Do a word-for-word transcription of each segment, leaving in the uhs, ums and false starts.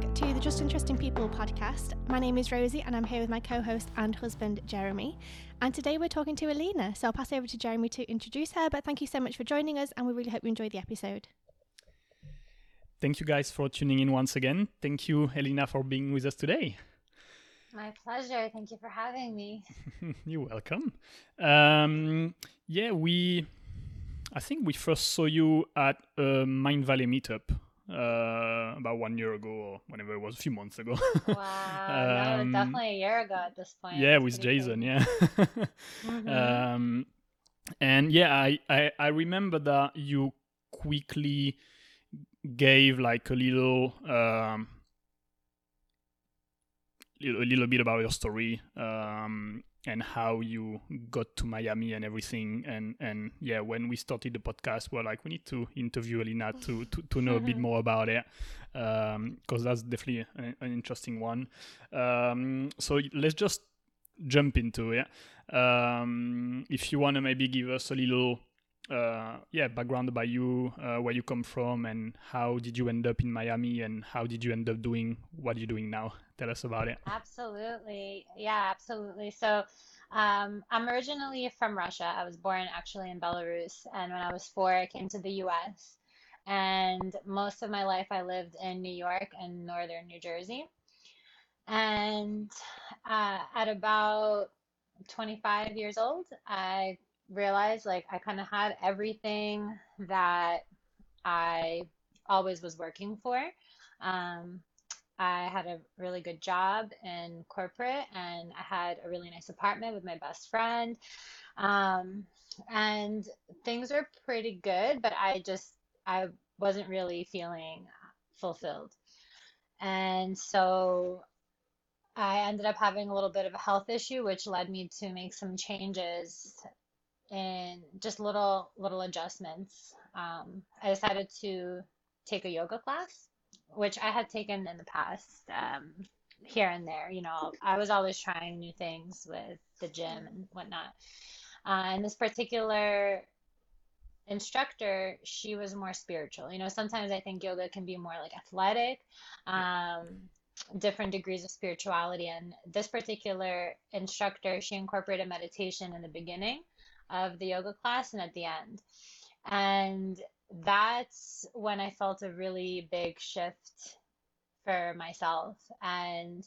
back to the Just Interesting People podcast. My name is Rosie and I'm here with my co-host and husband, Jeremy. And today we're talking to Alina. So I'll pass over to Jeremy to introduce her, but thank you so much for joining us and we really hope you enjoy the episode. Thank you guys for tuning in once again. Thank you, Alina, for being with us today. My pleasure. Thank you for having me. You're welcome. Um, yeah, we... I think we first saw you at a Mindvalley meetup uh, about one year ago or whenever it was, a few months ago. Wow, um, no, definitely a year ago at this point. Yeah, that's with Jason, cool. Yeah. mm-hmm. um, and yeah, I, I, I remember that you quickly gave like a little, um, a little bit about your story. Um and how you got to Miami and everything. And, and yeah, when we started the podcast, we're like, we need to interview Alina to, to, to know a bit more about it. Um, cause that's definitely an, an interesting one. Um, so let's just jump into it. Um, if you want to maybe give us a little, uh, yeah, background about you, uh, where you come from and how did you end up in Miami and how did you end up doing what you're doing now? Tell us about it. Absolutely. Yeah, absolutely. So um, I'm originally from Russia. I was born actually in Belarus. And when I was four, I came to the U S. And most of my life, I lived in New York and northern New Jersey. And uh, at about twenty-five years old, I realized like I kind of had everything that I always was working for. Um, I had a really good job in corporate and I had a really nice apartment with my best friend. Um, and things were pretty good, but I just, I wasn't really feeling fulfilled. And so I ended up having a little bit of a health issue, which led me to make some changes and just little, little adjustments. Um, I decided to take a yoga class, which I had taken in the past, um, here and there. You know, I was always trying new things with the gym and whatnot. Uh, and this particular instructor, she was more spiritual. You know, sometimes I think yoga can be more like athletic, um, different degrees of spirituality. And this particular instructor, she incorporated meditation in the beginning of the yoga class and at the end. And that's when I felt a really big shift for myself. And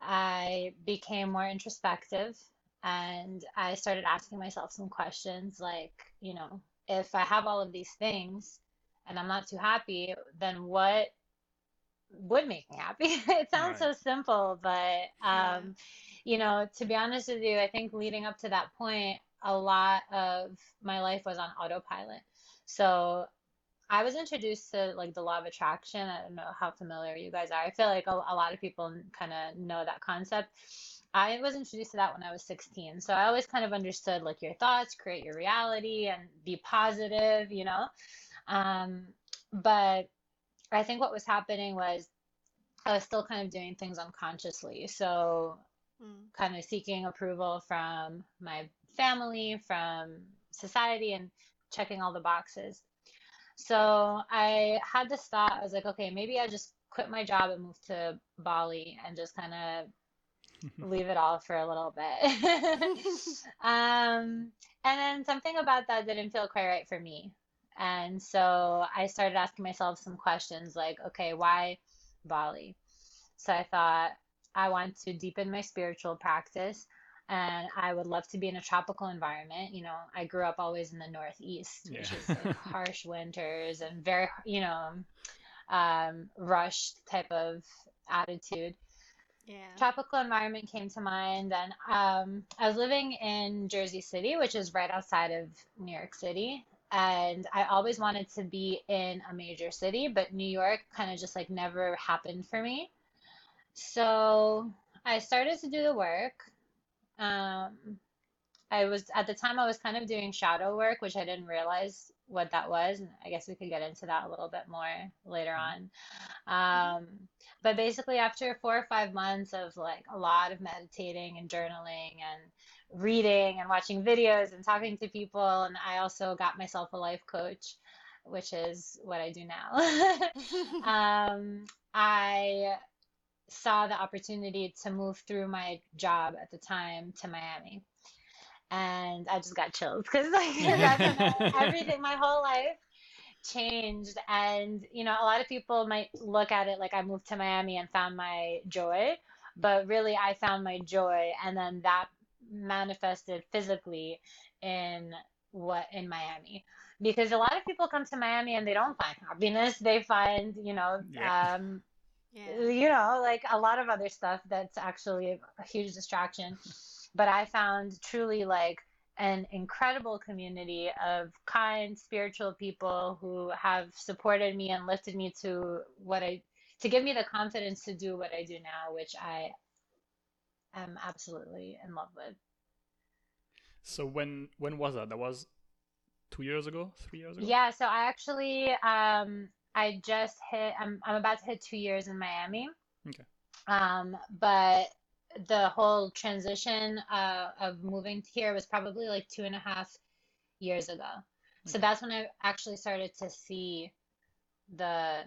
I became more introspective and I started asking myself some questions like, you know, if I have all of these things and I'm not too happy, then what would make me happy? It sounds right. So simple, but, um, yeah. You know, to be honest with you, I think leading up to that point, a lot of my life was on autopilot. So I was introduced to like the law of attraction. I don't know how familiar you guys are. I feel like a, a lot of people kind of know that concept. I was introduced to that when I was sixteen. So I always kind of understood like your thoughts create your reality and be positive, you know? Um, but I think what was happening was I was still kind of doing things unconsciously. So mm. kind of seeking approval from my family, from society, and checking all the boxes. So I had this thought, I was like, okay, maybe I just quit my job and move to Bali and just kind of leave it all for a little bit. um, and then something about that didn't feel quite right for me. And so I started asking myself some questions like, okay, why Bali? So I thought, I want to deepen my spiritual practice. And I would love to be in a tropical environment. You know, I grew up always in the Northeast, which yeah. is like harsh winters and very, you know, um, rushed type of attitude. Yeah. Tropical environment came to mind. And um, I was living in Jersey City, which is right outside of New York City. And I always wanted to be in a major city, but New York kind of just like never happened for me. So I started to do the work. Um, I was, at the time I was kind of doing shadow work, which I didn't realize what that was. And I guess we could get into that a little bit more later on. Um, but basically after four or five months of like a lot of meditating and journaling and reading and watching videos and talking to people. And I also got myself a life coach, which is what I do now. um, I saw the opportunity to move through my job at the time to Miami. And I just got chills because like that's when I, everything, my whole life changed. And, you know, a lot of people might look at it like I moved to Miami and found my joy, but really I found my joy. And then that manifested physically in what in Miami, because a lot of people come to Miami and they don't find happiness. They find, you know, yeah. um, yeah. you know, like a lot of other stuff that's actually a huge distraction. But I found truly like an incredible community of kind, spiritual people who have supported me and lifted me to what I, to give me the confidence to do what I do now, which I am absolutely in love with. So when, when was that? That was two years ago, three years ago? Yeah. So I actually, um, I just hit, I'm, I'm about to hit two years in Miami. Okay. Um, but the whole transition uh, of moving here was probably like two and a half years ago. Okay. So that's when I actually started to see the,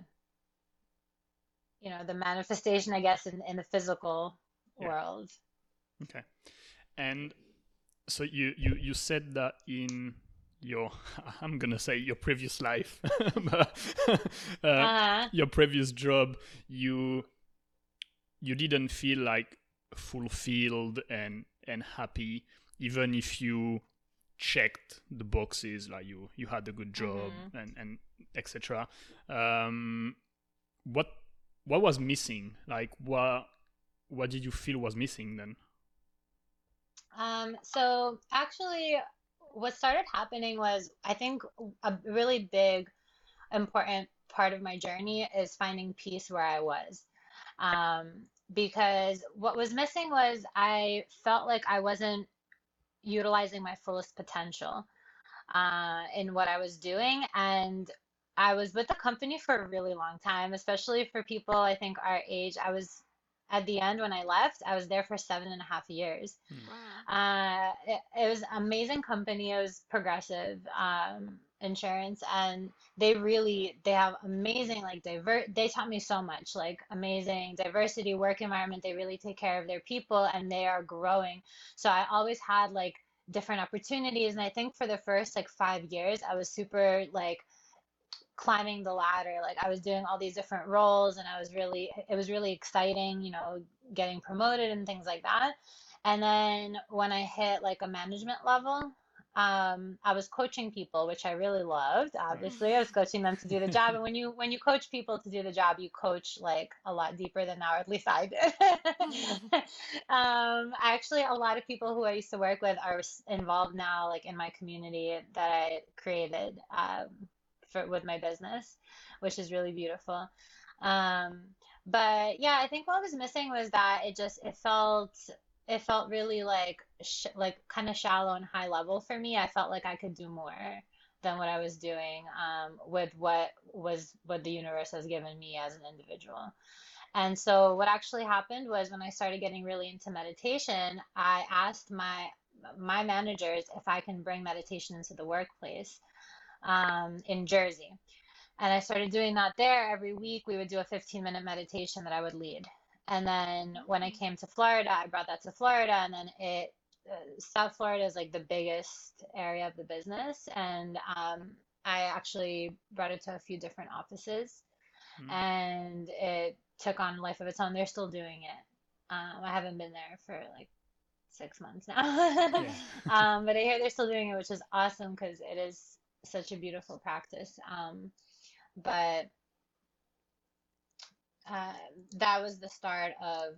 you know, the manifestation, I guess, in, in the physical yeah. world. Okay. And so you, you, you said that in your, I'm going to say your previous life, but, uh, uh-huh. your previous job, you, you didn't feel like fulfilled and and happy, even if you checked the boxes, like you you had a good job mm-hmm. and and etc. um what what was missing? Like what what did you feel was missing then? Um so actually what started happening was, I think a really big important part of my journey is finding peace where I was, um because what was missing was I felt like I wasn't utilizing my fullest potential uh, in what I was doing. And I was with the company for a really long time, especially for people, I think, our age. I was at the end when I left, I was there for seven and a half years. Wow. Uh, it, it was amazing company. It was Progressive um, Insurance. And they really, they have amazing, like diver. They taught me so much, like amazing diversity, work environment. They really take care of their people and they are growing. So I always had like different opportunities. And I think for the first like five years, I was super like climbing the ladder. Like I was doing all these different roles and I was really, it was really exciting, you know, getting promoted and things like that. And then when I hit like a management level, um, I was coaching people, which I really loved. Obviously I was coaching them to do the job. And when you, when you coach people to do the job, you coach like a lot deeper than now, or at least I did. um, actually a lot of people who I used to work with are involved now, like in my community that I created, um, for, with my business, which is really beautiful. Um, but yeah, I think what was missing was that it just, it felt, it felt really like, sh- like kind of shallow and high level for me. I felt like I could do more than what I was doing, um, with what was, what the universe has given me as an individual. And so what actually happened was when I started getting really into meditation, I asked my, my managers if I can bring meditation into the workplace. Um, in Jersey. And I started doing that there every week. We would do a fifteen minute meditation that I would lead. And then when I came to Florida, I brought that to Florida. And then it, uh, South Florida is like the biggest area of the business. And um, I actually brought it to a few different offices mm-hmm. and it took on life of its own. They're still doing it. Um, I haven't been there for like six months now, yeah. um, but I hear they're still doing it, which is awesome because it is such a beautiful practice. Um, but uh, that was the start of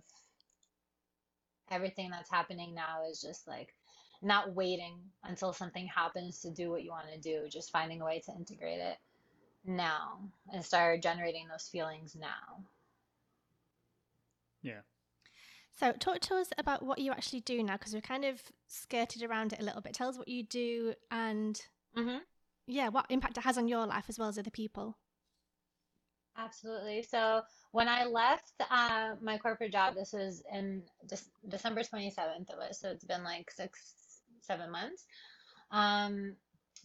everything that's happening now, is just like not waiting until something happens to do what you want to do, just finding a way to integrate it now and start generating those feelings now. Yeah. So talk to us about what you actually do now, because we're kind of skirted around it a little bit. Tell us what you do and mm-hmm. yeah, what impact it has on your life as well as other people. Absolutely. So when I left uh, my corporate job, this was in De- December twenty-seventh, it was, so it's been like six, seven months. Um,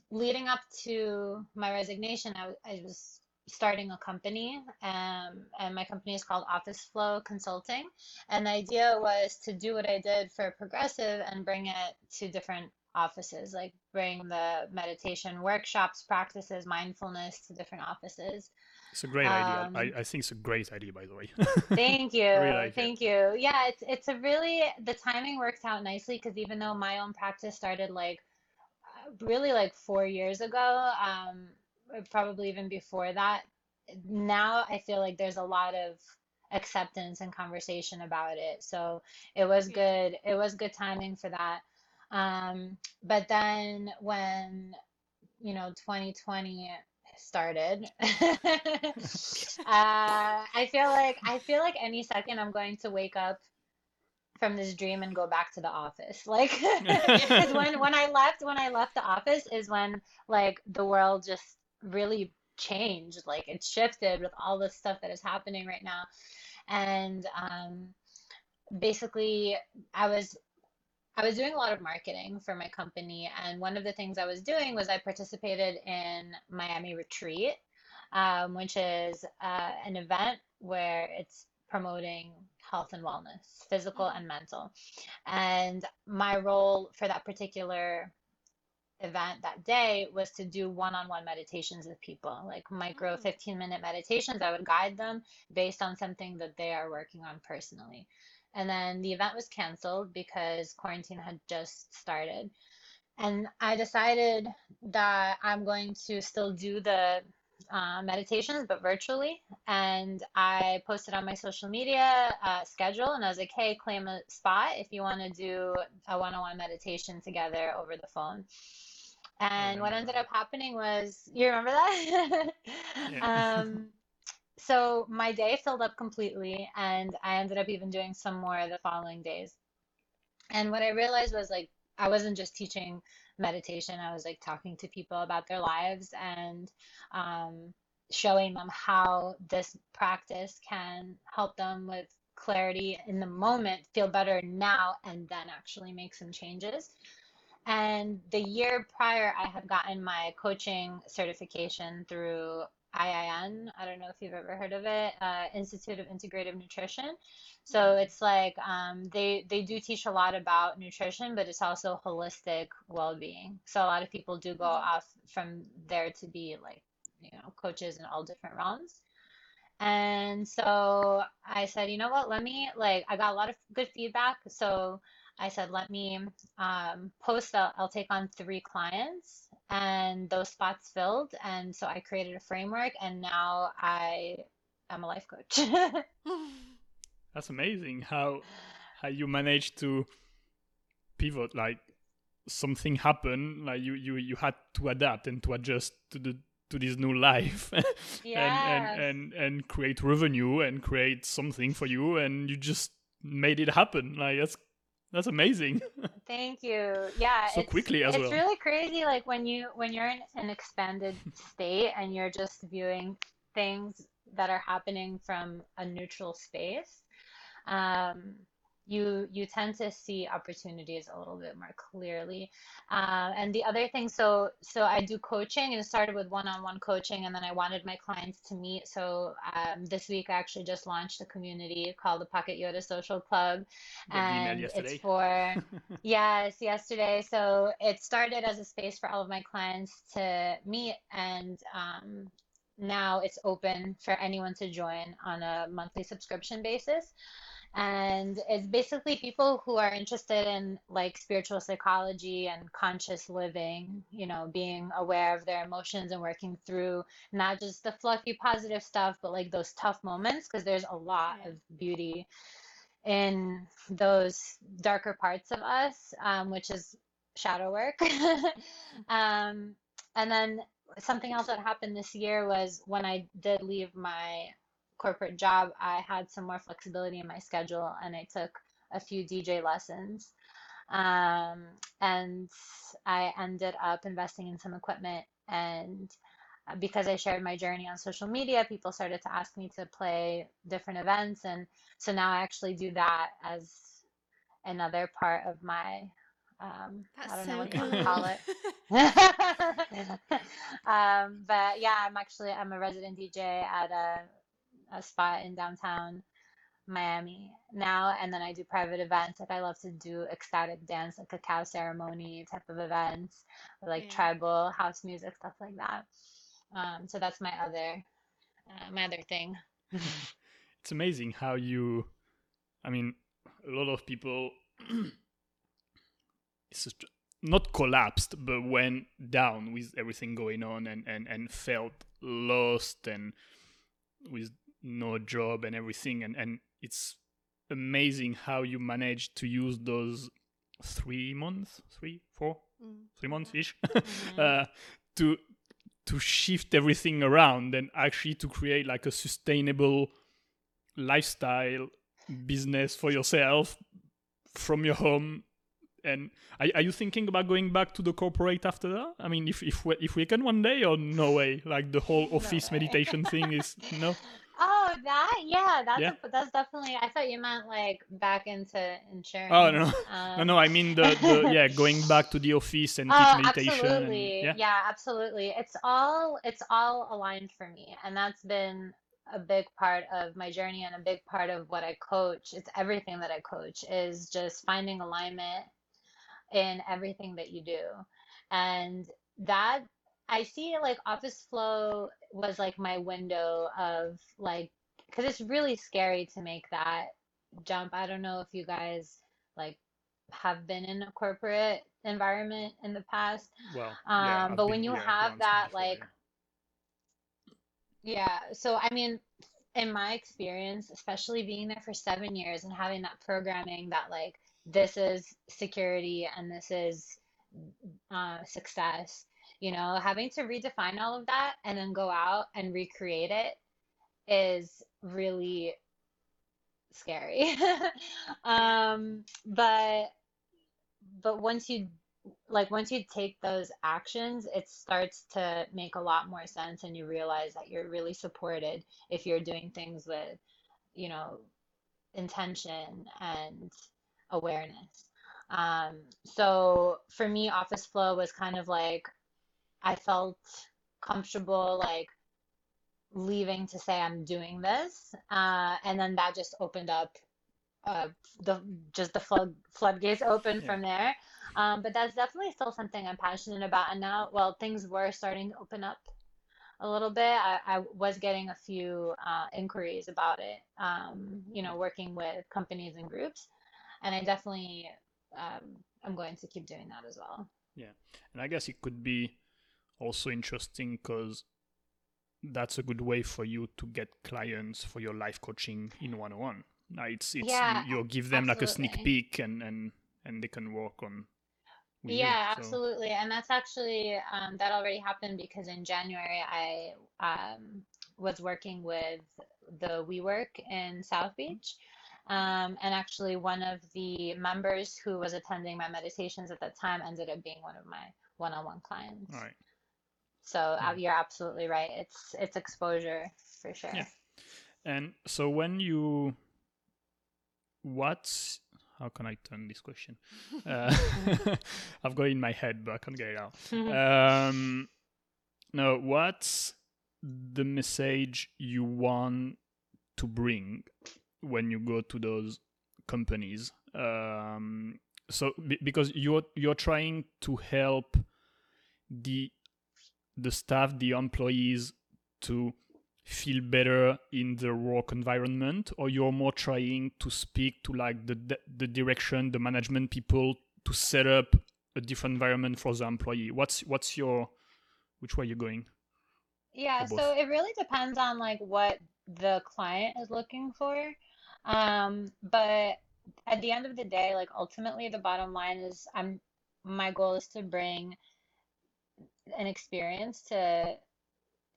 leading up to my resignation, I, I was starting a company, um, and my company is called Office Flow Consulting. And the idea was to do what I did for Progressive and bring it to different offices, like bring the meditation workshops, practices, mindfulness to different offices. It's a great um, idea. I, I think it's a great idea, by the way. Thank you. Really like thank it. you. Yeah, it's it's a really, the timing works out nicely, because even though my own practice started like really like four years ago, um, probably even before that, now I feel like there's a lot of acceptance and conversation about it. So it was good. It was good timing for that. Um, but then when, you know, twenty twenty started, uh, I feel like, I feel like any second I'm going to wake up from this dream and go back to the office. Like, 'cause when, when I left, when I left the office is when like the world just really changed. Like it shifted with all the stuff that is happening right now. And, um, basically I was, I was doing a lot of marketing for my company, and one of the things I was doing was I participated in Miami Retreat, um, which is uh, an event where it's promoting health and wellness, physical and mental. And my role for that particular event that day was to do one-on-one meditations with people, like micro fifteen minute meditations. I would guide them based on something that they are working on personally. And then the event was canceled because quarantine had just started. And I decided that I'm going to still do the uh, meditations, but virtually. And I posted on my social media uh, schedule, and I was like, hey, claim a spot if you want to do a one-on-one meditation together over the phone. And what ended up happening was, you remember that? Yeah. um, So my day filled up completely, and I ended up even doing some more the following days. And what I realized was, like, I wasn't just teaching meditation. I was like talking to people about their lives and um, showing them how this practice can help them with clarity in the moment, feel better now, and then actually make some changes. And the year prior, I had gotten my coaching certification through I I N, I don't know if you've ever heard of it, uh, Institute of Integrative Nutrition. So it's like um, they, they do teach a lot about nutrition, but it's also holistic well-being. So a lot of people do go off from there to be like, you know, coaches in all different realms. And so I said, you know what, let me, like, I got a lot of good feedback. So I said, let me um, post that I'll take on three clients, and those spots filled. And so I created a framework, and now I am a life coach. That's amazing how, how you managed to pivot, like something happened, like you, you, you had to adapt and to adjust to the, to this new life. Yeah. and, and, and, and create revenue and create something for you. And you just made it happen. Like that's That's amazing. Thank you. Yeah. So it's, quickly as it's well. It's really crazy. Like when you, when you're in an expanded state and you're just viewing things that are happening from a neutral space, um, you, you tend to see opportunities a little bit more clearly. Uh, and the other thing, so, so I do coaching, and it started with one-on-one coaching, and then I wanted my clients to meet. So, um, this week I actually just launched a community called the Pocket Yoda Social Club. And it's for, yes, yesterday. So it started as a space for all of my clients to meet, and, um, now it's open for anyone to join on a monthly subscription basis. And it's basically people who are interested in like spiritual psychology and conscious living, you know, being aware of their emotions and working through not just the fluffy positive stuff, but like those tough moments, because there's a lot of beauty in those darker parts of us, um, which is shadow work. um, and then something else that happened this year was when I did leave my corporate job, I had some more flexibility in my schedule, and I took a few D J lessons. Um, and I ended up investing in some equipment, and because I shared my journey on social media, people started to ask me to play different events. And so now I actually do that as another part of my Um, That's I don't so know what cool. you want to call it. um, but yeah, I'm actually, I'm a resident D J at a, a spot in downtown Miami now. And then I do private events. Like I love to do ecstatic dance, like a cacao ceremony type of events, or like yeah. tribal house music, stuff like that. Um, so that's my other, uh, my other thing. It's amazing how you, I mean, a lot of people, it's not collapsed, but went down with everything going on and, and, and felt lost and with no job and everything. And, and it's amazing how you managed to use those three months, three, four, mm. three months-ish, mm-hmm. uh, to... to shift everything around and actually to create like a sustainable lifestyle business for yourself from your home. And are, are you thinking about going back to the corporate after that? I mean, if if we, if we can one day, or no way, like the whole office no meditation thing is no. Oh, that yeah, that's yeah. A, that's definitely. I thought you meant like back into insurance. Oh no, um, no, no. I mean the, the yeah, going back to the office and oh, teach meditation. Absolutely, and, yeah? yeah, absolutely. It's all it's all aligned for me, and that's been a big part of my journey and a big part of what I coach. It's everything that I coach is just finding alignment in everything that you do. And that I see like Office Flow was like my window of like, because it's really scary to make that jump. I don't know if you guys like have been in a corporate environment in the past. Well, yeah, um, but been, when you yeah, have that like, yeah. So, I mean, in my experience, especially being there for seven years and having that programming that like, this is security and this is uh, success, you know, having to redefine all of that and then go out and recreate it is really scary. um, but, but once you, like, once you take those actions, it starts to make a lot more sense and you realize that you're really supported if you're doing things with, you know, intention and awareness. Um, so for me, Office Flow was kind of like, I felt comfortable, like leaving to say I'm doing this. Uh, and then that just opened up, uh, the, just the flood floodgates open yeah. from there. Um, but that's definitely still something I'm passionate about. And now, well, things were starting to open up a little bit. I, I was getting a few, uh, inquiries about it. Um, you know, working with companies and groups. And I definitely, um, I'm going to keep doing that as well. Yeah. And I guess it could be also interesting because that's a good way for you to get clients for your life coaching in one-on-one. It's, it's, yeah, you, you'll give them absolutely. like a sneak peek and, and, and they can work on. With yeah, you, so. Absolutely. And that's actually, um, that already happened because in January I, um, was working with the WeWork in South Beach. Um, and actually one of the members who was attending my meditations at that time ended up being one of my one-on-one clients. All right. So yeah. You're absolutely right. It's, it's exposure for sure. Yeah. And so when you, what's, how can I turn this question? Uh, I've got it in my head, but I can't get it out. um, no, what's the message you want to bring when you go to those companies? Um, so b- because you're you're trying to help the the staff, the employees to feel better in their work environment, or you're more trying to speak to like the the direction, the management people to set up a different environment for the employee? What's what's your, which way you're going? Yeah, so it really depends on like what the client is looking for. Um, but at the end of the day, like ultimately the bottom line is I'm, my goal is to bring an experience to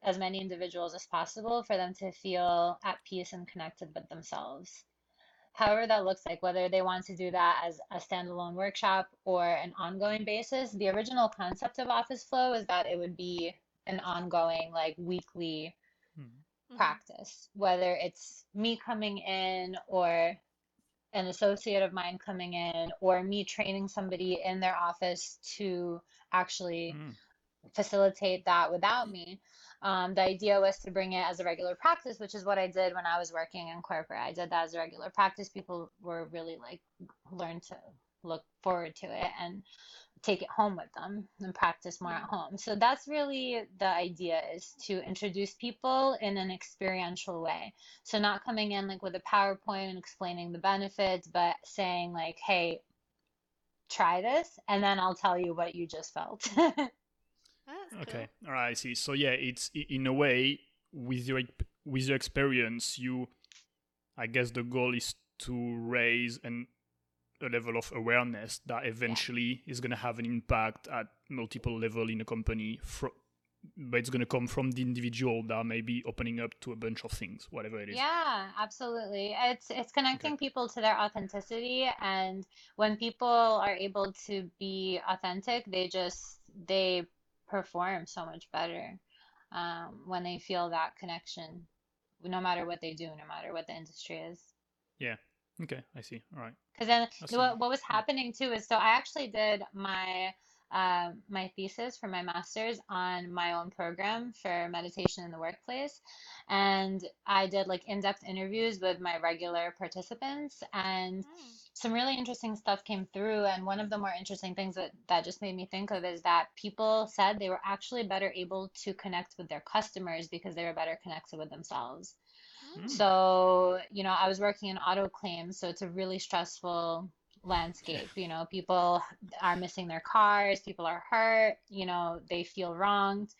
as many individuals as possible for them to feel at peace and connected with themselves. However that looks like, whether they want to do that as a standalone workshop or an ongoing basis, the original concept of Office Flow is that it would be an ongoing, like weekly hmm. practice, whether it's me coming in or an associate of mine coming in or me training somebody in their office to actually mm. facilitate that without me. Um, the idea was to bring it as a regular practice, which is what I did when I was working in corporate. I did that as a regular practice. People were really like, learn to look forward to it and take it home with them and practice more at home. So that's really the idea, is to introduce people in an experiential way. So not coming in like with a PowerPoint and explaining the benefits, but saying like, hey, try this, and then I'll tell you what you just felt. Okay. All right. I see. So yeah, it's in a way with your with your experience, you, I guess the goal is to raise an a level of awareness that eventually yeah. is going to have an impact at multiple level in a company, for, but it's going to come from the individual that may be opening up to a bunch of things, whatever it is. Yeah, absolutely. It's it's connecting okay. people to their authenticity, and when people are able to be authentic, they just they. perform so much better um, when they feel that connection, no matter what they do, no matter what the industry is. Yeah. Okay. I see. All right. Because then what, what was happening too is, so I actually did my uh, my thesis for my master's on my own program for meditation in the workplace. And I did like in-depth interviews with my regular participants, and mm. some really interesting stuff came through. And one of the more interesting things that, that just made me think of is that people said they were actually better able to connect with their customers because they were better connected with themselves. Mm. So, you know, I was working in auto claims, so it's a really stressful landscape. You know, people are missing their cars, people are hurt, you know, they feel wronged.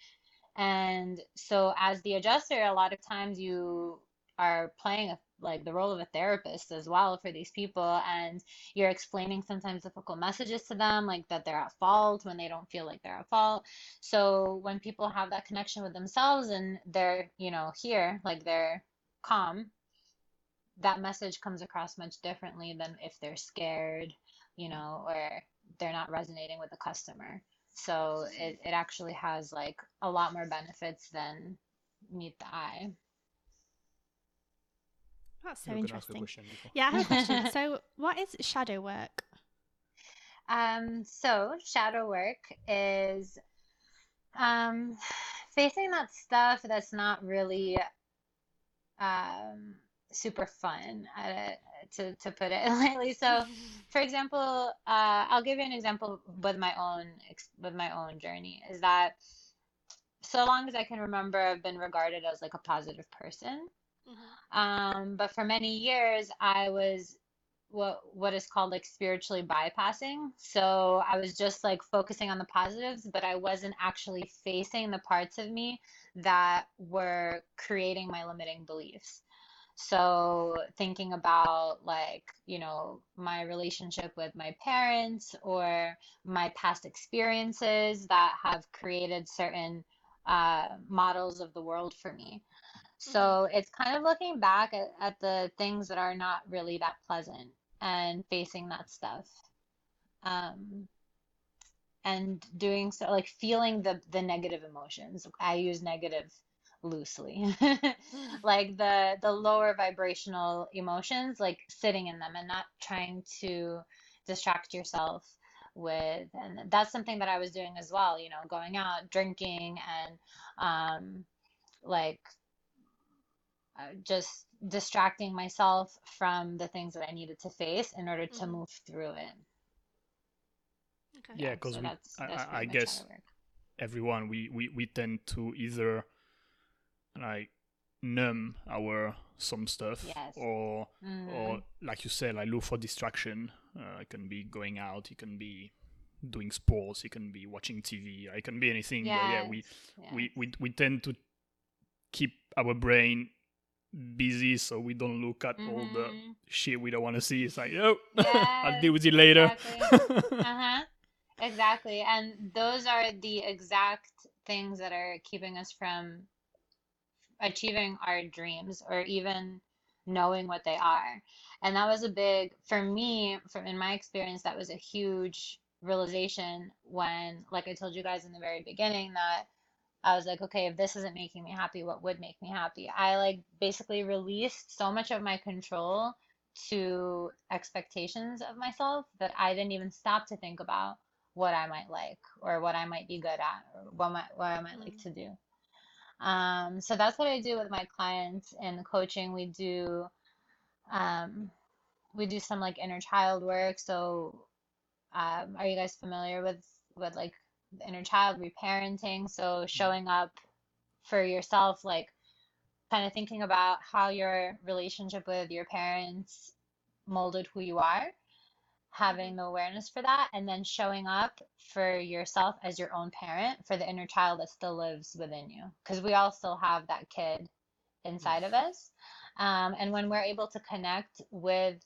And so as the adjuster, a lot of times you are playing a like the role of a therapist as well for these people, and you're explaining sometimes difficult messages to them, like that they're at fault when they don't feel like they're at fault. So when people have that connection with themselves and they're, you know, here, like they're calm, that message comes across much differently than if they're scared, you know, or they're not resonating with the customer. So it, it actually has like a lot more benefits than meet the eye. That's so interesting. Yeah, I have a question. So what is shadow work? Um, so shadow work is um, facing that stuff that's not really um, super fun, uh, to, to put it lightly. So for example, uh, I'll give you an example with my own with my own journey, is that so long as I can remember, I've been regarded as like a positive person. Um, but for many years, I was what what is called like spiritually bypassing. So I was just like focusing on the positives, but I wasn't actually facing the parts of me that were creating my limiting beliefs. So thinking about like, you know, my relationship with my parents or my past experiences that have created certain uh, models of the world for me. So it's kind of looking back at, at the things that are not really that pleasant and facing that stuff. Um, and doing so, like feeling the, the negative emotions. I use negative loosely, like the, the lower vibrational emotions, like sitting in them and not trying to distract yourself with. And that's something that I was doing as well, you know, going out, drinking, and um, like, just distracting myself from the things that I needed to face in order to mm-hmm. move through it. Okay. Yeah, because yeah, so I, I guess everyone, we, we, we tend to either like numb our some stuff yes. or mm-hmm. or like you said, like look for distraction. Uh, it can be going out, it can be doing sports, it can be watching T V, it can be anything. Yes. But yeah, we, yes. we, we, we tend to keep our brain busy so we don't look at mm-hmm. all the shit we don't want to see. It's like, oh, yes, I'll deal with it later. Exactly. uh-huh. Exactly. And those are the exact things that are keeping us from achieving our dreams or even knowing what they are. And that was a big, for me, from in my experience, that was a huge realization when, like I told you guys in the very beginning, that I was like, okay, if this isn't making me happy, what would make me happy? I like basically released so much of my control to expectations of myself that I didn't even stop to think about what I might like or what I might be good at or what, my, what I might like to do. Um, so that's what I do with my clients in the coaching. We do, um, we do some like inner child work. So, um, are you guys familiar with, with like the inner child reparenting? So showing up for yourself, like kind of thinking about how your relationship with your parents molded who you are, having the awareness for that, and then showing up for yourself as your own parent for the inner child that still lives within you, because we all still have that kid inside of us. Um, and when we're able to connect with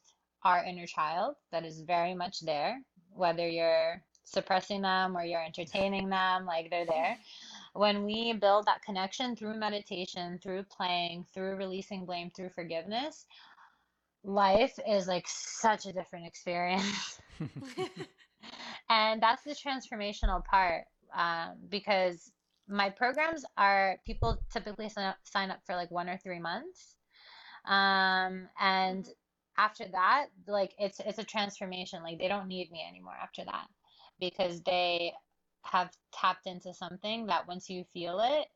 our inner child that is very much there, whether you're suppressing them or you're entertaining them, like they're there. When we build that connection through meditation, through playing, through releasing blame, through forgiveness, life is like such a different experience. And that's the transformational part, um, because my programs are, people typically sign up, sign up for like one or three months. Um, and after that, like it's, it's a transformation. Like they don't need me anymore after that, because they have tapped into something that once you feel it,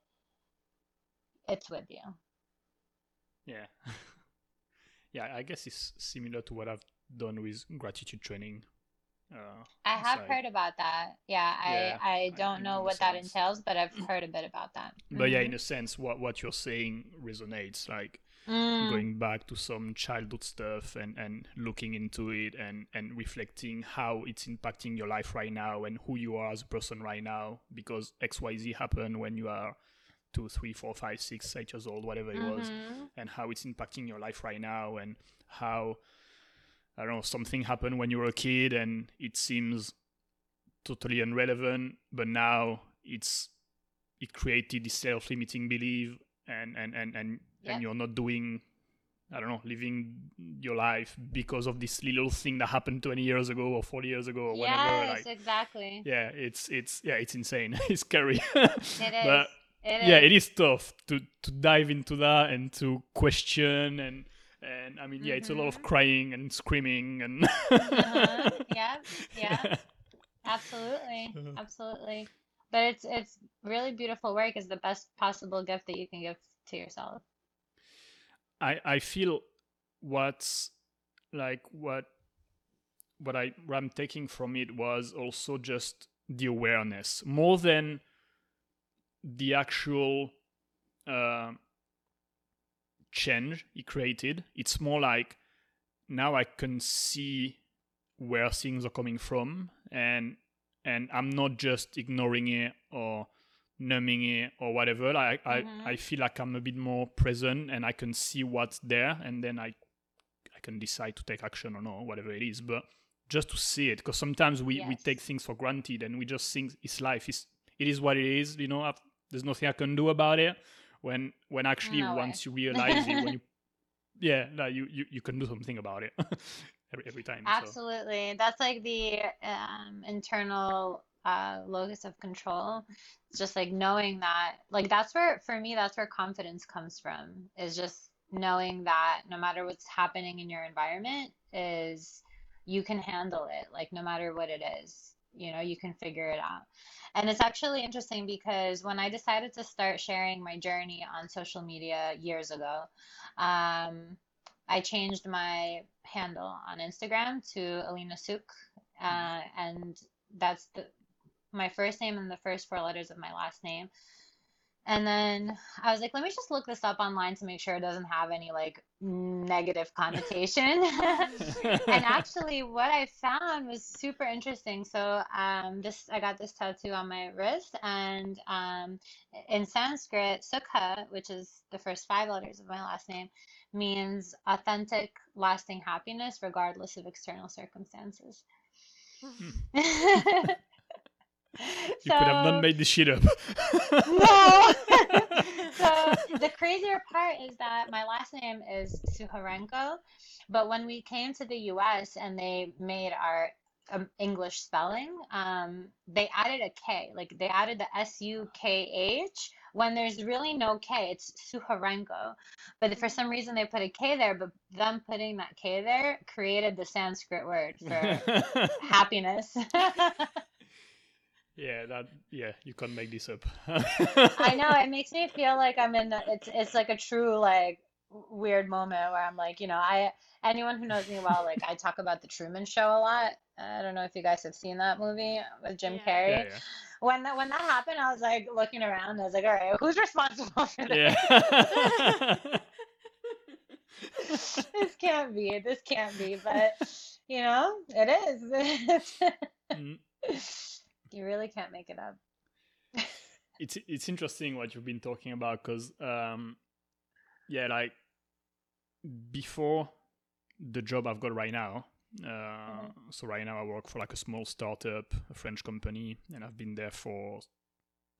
it's with you. Yeah. Yeah, I guess it's similar to what I've done with gratitude training. Uh, I have so heard I, about that. Yeah, yeah I, I don't I, know what that entails, but I've heard a bit about that. But mm-hmm. yeah, in a sense, what, what you're saying resonates, like mm. going back to some childhood stuff and, and looking into it and, and reflecting how it's impacting your life right now and who you are as a person right now, because X Y Z happened when you are two, three, four, five, six, eight years old, whatever it mm-hmm. was, and how it's impacting your life right now, and how, I don't know, something happened when you were a kid and it seems totally irrelevant, but now it's it created this self-limiting belief, and and and and, yep. and you're not doing, I don't know, living your life because of this little thing that happened twenty years ago or forty years ago or yes, whatever. Yes, like, exactly. Yeah, it's it's yeah, it's insane. It's scary. It is. But, It yeah, is. it is tough to, to dive into that and to question and and I mean yeah, mm-hmm. it's a lot of crying and screaming and uh-huh. yeah, yeah, yeah, absolutely, uh-huh. absolutely. But it's it's really beautiful work. Is the best possible gift that you can give to yourself. I I feel what's like what what I what I'm taking from it was also just the awareness more than the actual uh, change he created. It's more like now I can see where things are coming from, and and I'm not just ignoring it or numbing it or whatever. I mm-hmm. I, I feel like I'm a bit more present and I can see what's there, and then I I can decide to take action or not, whatever it is. But just to see it, because sometimes we, yes. we take things for granted and we just think it's life. It's, it is what it is, you know. I've, There's nothing I can do about it. When when actually no once you realize it, when you yeah, no, you, you, you can do something about it every, every time. Absolutely, so. That's like the um, internal uh, locus of control. It's just like knowing that, like that's where for me, that's where confidence comes from. Is just knowing that no matter what's happening in your environment, is you can handle it. Like no matter what it is. You know, you can figure it out. And it's actually interesting because when I decided to start sharing my journey on social media years ago, um, I changed my handle on Instagram to Alina Suk. Uh, and that's the, my first name and the first four letters of my last name. And then I was like, let me just look this up online to make sure it doesn't have any like negative connotation. And actually what I found was super interesting. So um, this I got this tattoo on my wrist, and um, in Sanskrit, Sukha, which is the first five letters of my last name, means authentic, lasting happiness, regardless of external circumstances. You so, could have not made this shit up. No. So the crazier part is that my last name is Suharenko, but when we came to the U S and they made our um, English spelling, um, they added a K. Like they added the S U K H when there's really no K. It's Suharenko, but for some reason they put a K there, but them putting that K there created the Sanskrit word for happiness. Yeah, that. Yeah, you can't make this up. I know, it makes me feel like I'm in the. It's it's like a true like weird moment where I'm like, you know, I anyone who knows me well, like I talk about The Truman Show a lot. I don't know if you guys have seen that movie with Jim yeah. Carrey. Yeah, yeah. When that when that happened, I was like looking around. And I was like, all right, who's responsible for this? Yeah. This can't be. This can't be. But you know, it is. Mm-hmm. You really can't make it up. it's it's interesting what you've been talking about because, um, yeah, like before the job I've got right now. Uh, mm-hmm. So right now I work for like a small startup, a French company, and I've been there for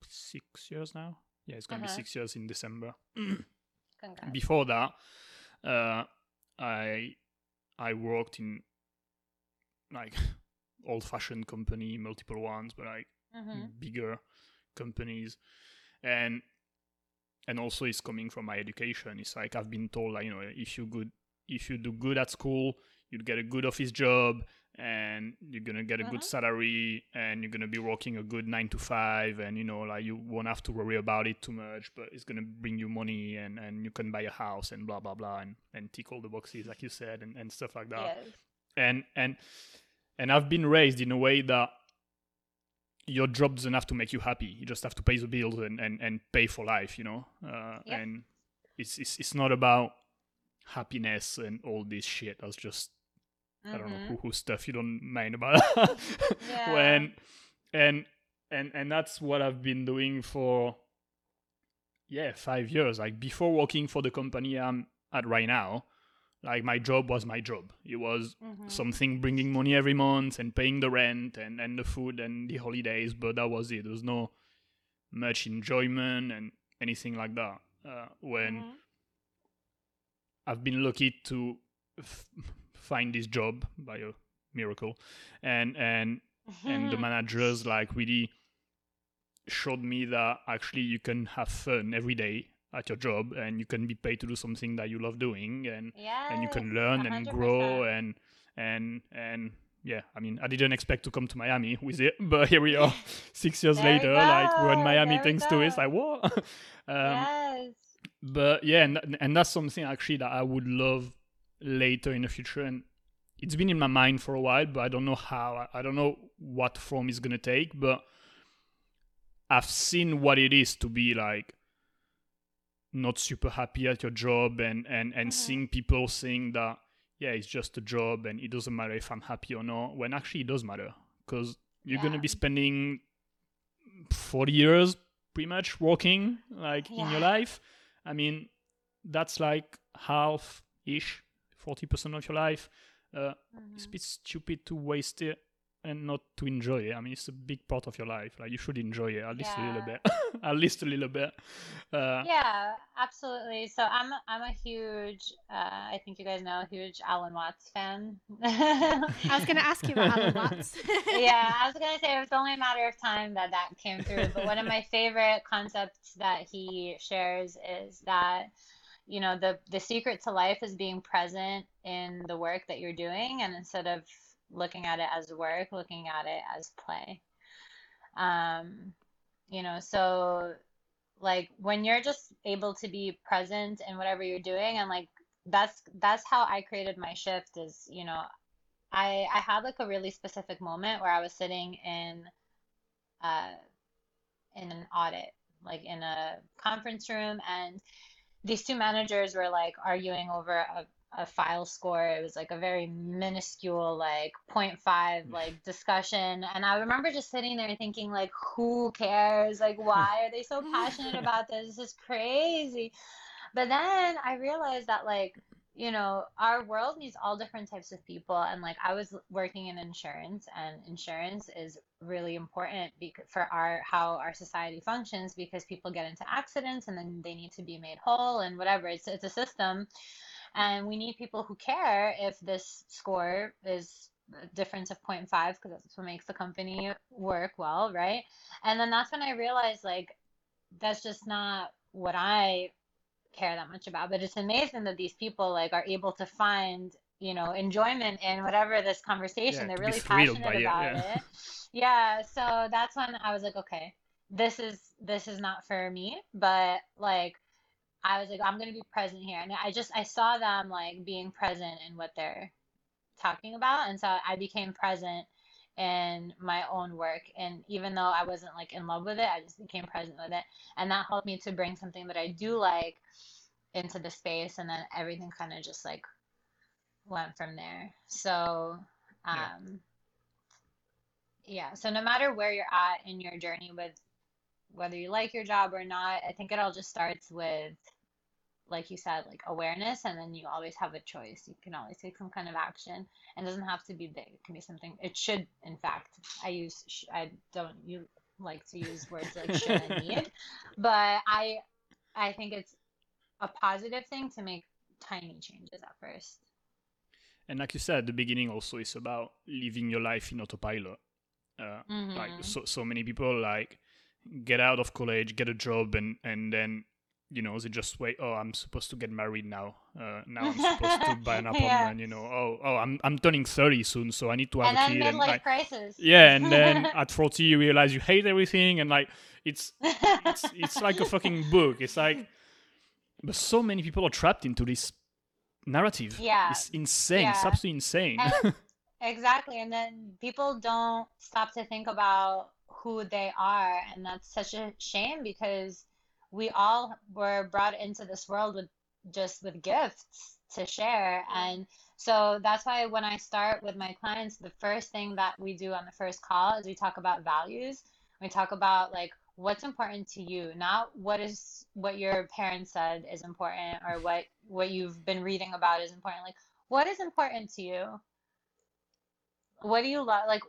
six years now. Yeah, it's gonna uh-huh. be six years in December. Congrats. Before that, uh, I I worked in like. old-fashioned company, multiple ones, but like mm-hmm. bigger companies, and and also it's coming from my education. It's like I've been told, like, you know, if you good, if you do good at school, you'd get a good office job, and you're gonna get a uh-huh. good salary, and you're gonna be working a good nine to five, and you know, like you won't have to worry about it too much, but it's gonna bring you money, and and you can buy a house, and blah blah blah, and and tick all the boxes like you said, and and stuff like that, yes. and and. And I've been raised in a way that your job doesn't have to make you happy. You just have to pay the bills and, and, and pay for life, you know? Uh, yeah. And it's, it's it's not about happiness and all this shit. That's just, mm-hmm. I don't know, hoo-hoo stuff you don't mind about. yeah. when, and, and, and that's what I've been doing for, yeah, five years. Like, before working for the company I'm at right now, like my job was my job. It was mm-hmm. something bringing money every month and paying the rent and, and the food and the holidays, but that was it. There was no much enjoyment and anything like that. Uh, when mm-hmm. I've been lucky to f- find this job by a miracle, and and mm-hmm. and the managers like really showed me that actually you can have fun every day at your job, and you can be paid to do something that you love doing, and yes, and you can learn one hundred percent and grow, and and and yeah, I mean, I didn't expect to come to Miami with it, but here we are, six years later. We like we're in Miami there thanks to it. Like what? um, yes. But yeah, and and that's something actually that I would love later in the future, and it's been in my mind for a while, but I don't know how. I don't know what form it's gonna take, but I've seen what it is to be like. Not super happy at your job, and and and mm-hmm. seeing people saying that yeah, it's just a job and it doesn't matter if I'm happy or not, when actually it does matter, because you're yeah. gonna be spending forty years pretty much working like yeah. in your life. I mean, that's like half ish forty percent of your life. uh mm-hmm. It's a bit stupid to waste it and not to enjoy it. I mean, it's a big part of your life. Like, you should enjoy it at least yeah. a little bit. At least a little bit. Uh, yeah, absolutely. So I'm I'm a huge, uh, I think you guys know, a huge Alan Watts fan. I was going to ask you about Alan Watts. Yeah, I was going to say it was only a matter of time that that came through. But one of my favorite concepts that he shares is that, you know, the the secret to life is being present in the work that you're doing, and instead of looking at it as work, looking at it as play. Um, you know, so like when you're just able to be present in whatever you're doing, and like that's that's how I created my shift is, you know, I I had like a really specific moment where I was sitting in uh in an audit, like in a conference room, and these two managers were like arguing over a a file score. It was like a very minuscule, like zero point five, like discussion. And I remember just sitting there thinking, like, who cares? Like, why are they so passionate about this? This is crazy. But then I realized that, like, you know, our world needs all different types of people. And like, I was working in insurance, and insurance is really important because for our, how our society functions, because people get into accidents and then they need to be made whole and whatever. It's, it's a system. And we need people who care if this score is a difference of zero point five, because that's what makes the company work well, right? And then that's when I realized, like, that's just not what I care that much about. But it's amazing that these people like are able to find, you know, enjoyment in whatever this conversation. Yeah, they're really passionate about it. Yeah. it. Yeah. So that's when I was like, okay, this is, this is not for me, but like, I was like, I'm going to be present here. And I just, I saw them like being present in what they're talking about. And so I became present in my own work. And even though I wasn't like in love with it, I just became present with it. And that helped me to bring something that I do like into the space. And then everything kind of just like went from there. So, um, yeah. yeah. So no matter where you're at in your journey with whether you like your job or not, I think it all just starts with, like you said, like awareness. And then you always have a choice. You can always take some kind of action, and it doesn't have to be big. It can be something, it should, in fact, I use, sh- I don't you like to use words like should and need, but I, I think it's a positive thing to make tiny changes at first. And like you said, the beginning also is about living your life in autopilot. Uh, mm-hmm. Like so, so many people like get out of college, get a job, and, and then, you know, they just wait, oh, I'm supposed to get married now. Uh, now I'm supposed to buy an apartment, yeah. you know, oh, oh, I'm I'm turning thirty soon, so I need to have and a kid. And then midlife like, crisis. Yeah, and then at forty you realize you hate everything, and like, it's, it's, it's like a fucking book. It's like, but so many people are trapped into this narrative. Yeah. It's insane. Yeah. It's absolutely insane. And, exactly. And then people don't stop to think about who they are, and that's such a shame, because we all were brought into this world with just with gifts to share. And so that's why when I start with my clients, the first thing that we do on the first call is we talk about values. We talk about like what's important to you, not what is what your parents said is important, or what what you've been reading about is important. Like, what is important to you? What do you love? Like,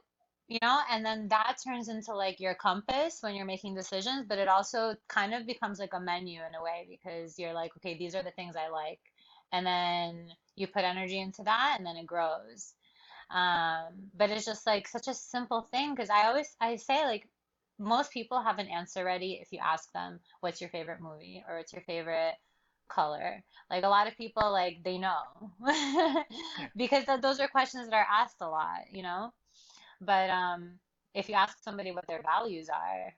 you know, and then that turns into like your compass when you're making decisions, but it also kind of becomes like a menu in a way, because you're like, okay, these are the things I like. And then you put energy into that, and then it grows. Um, but it's just like such a simple thing. Cause I always, I say like most people have an answer ready. If you ask them, what's your favorite movie, or what's your favorite color? Like a lot of people, like they know because th- those are questions that are asked a lot, you know? But um, if you ask somebody what their values are,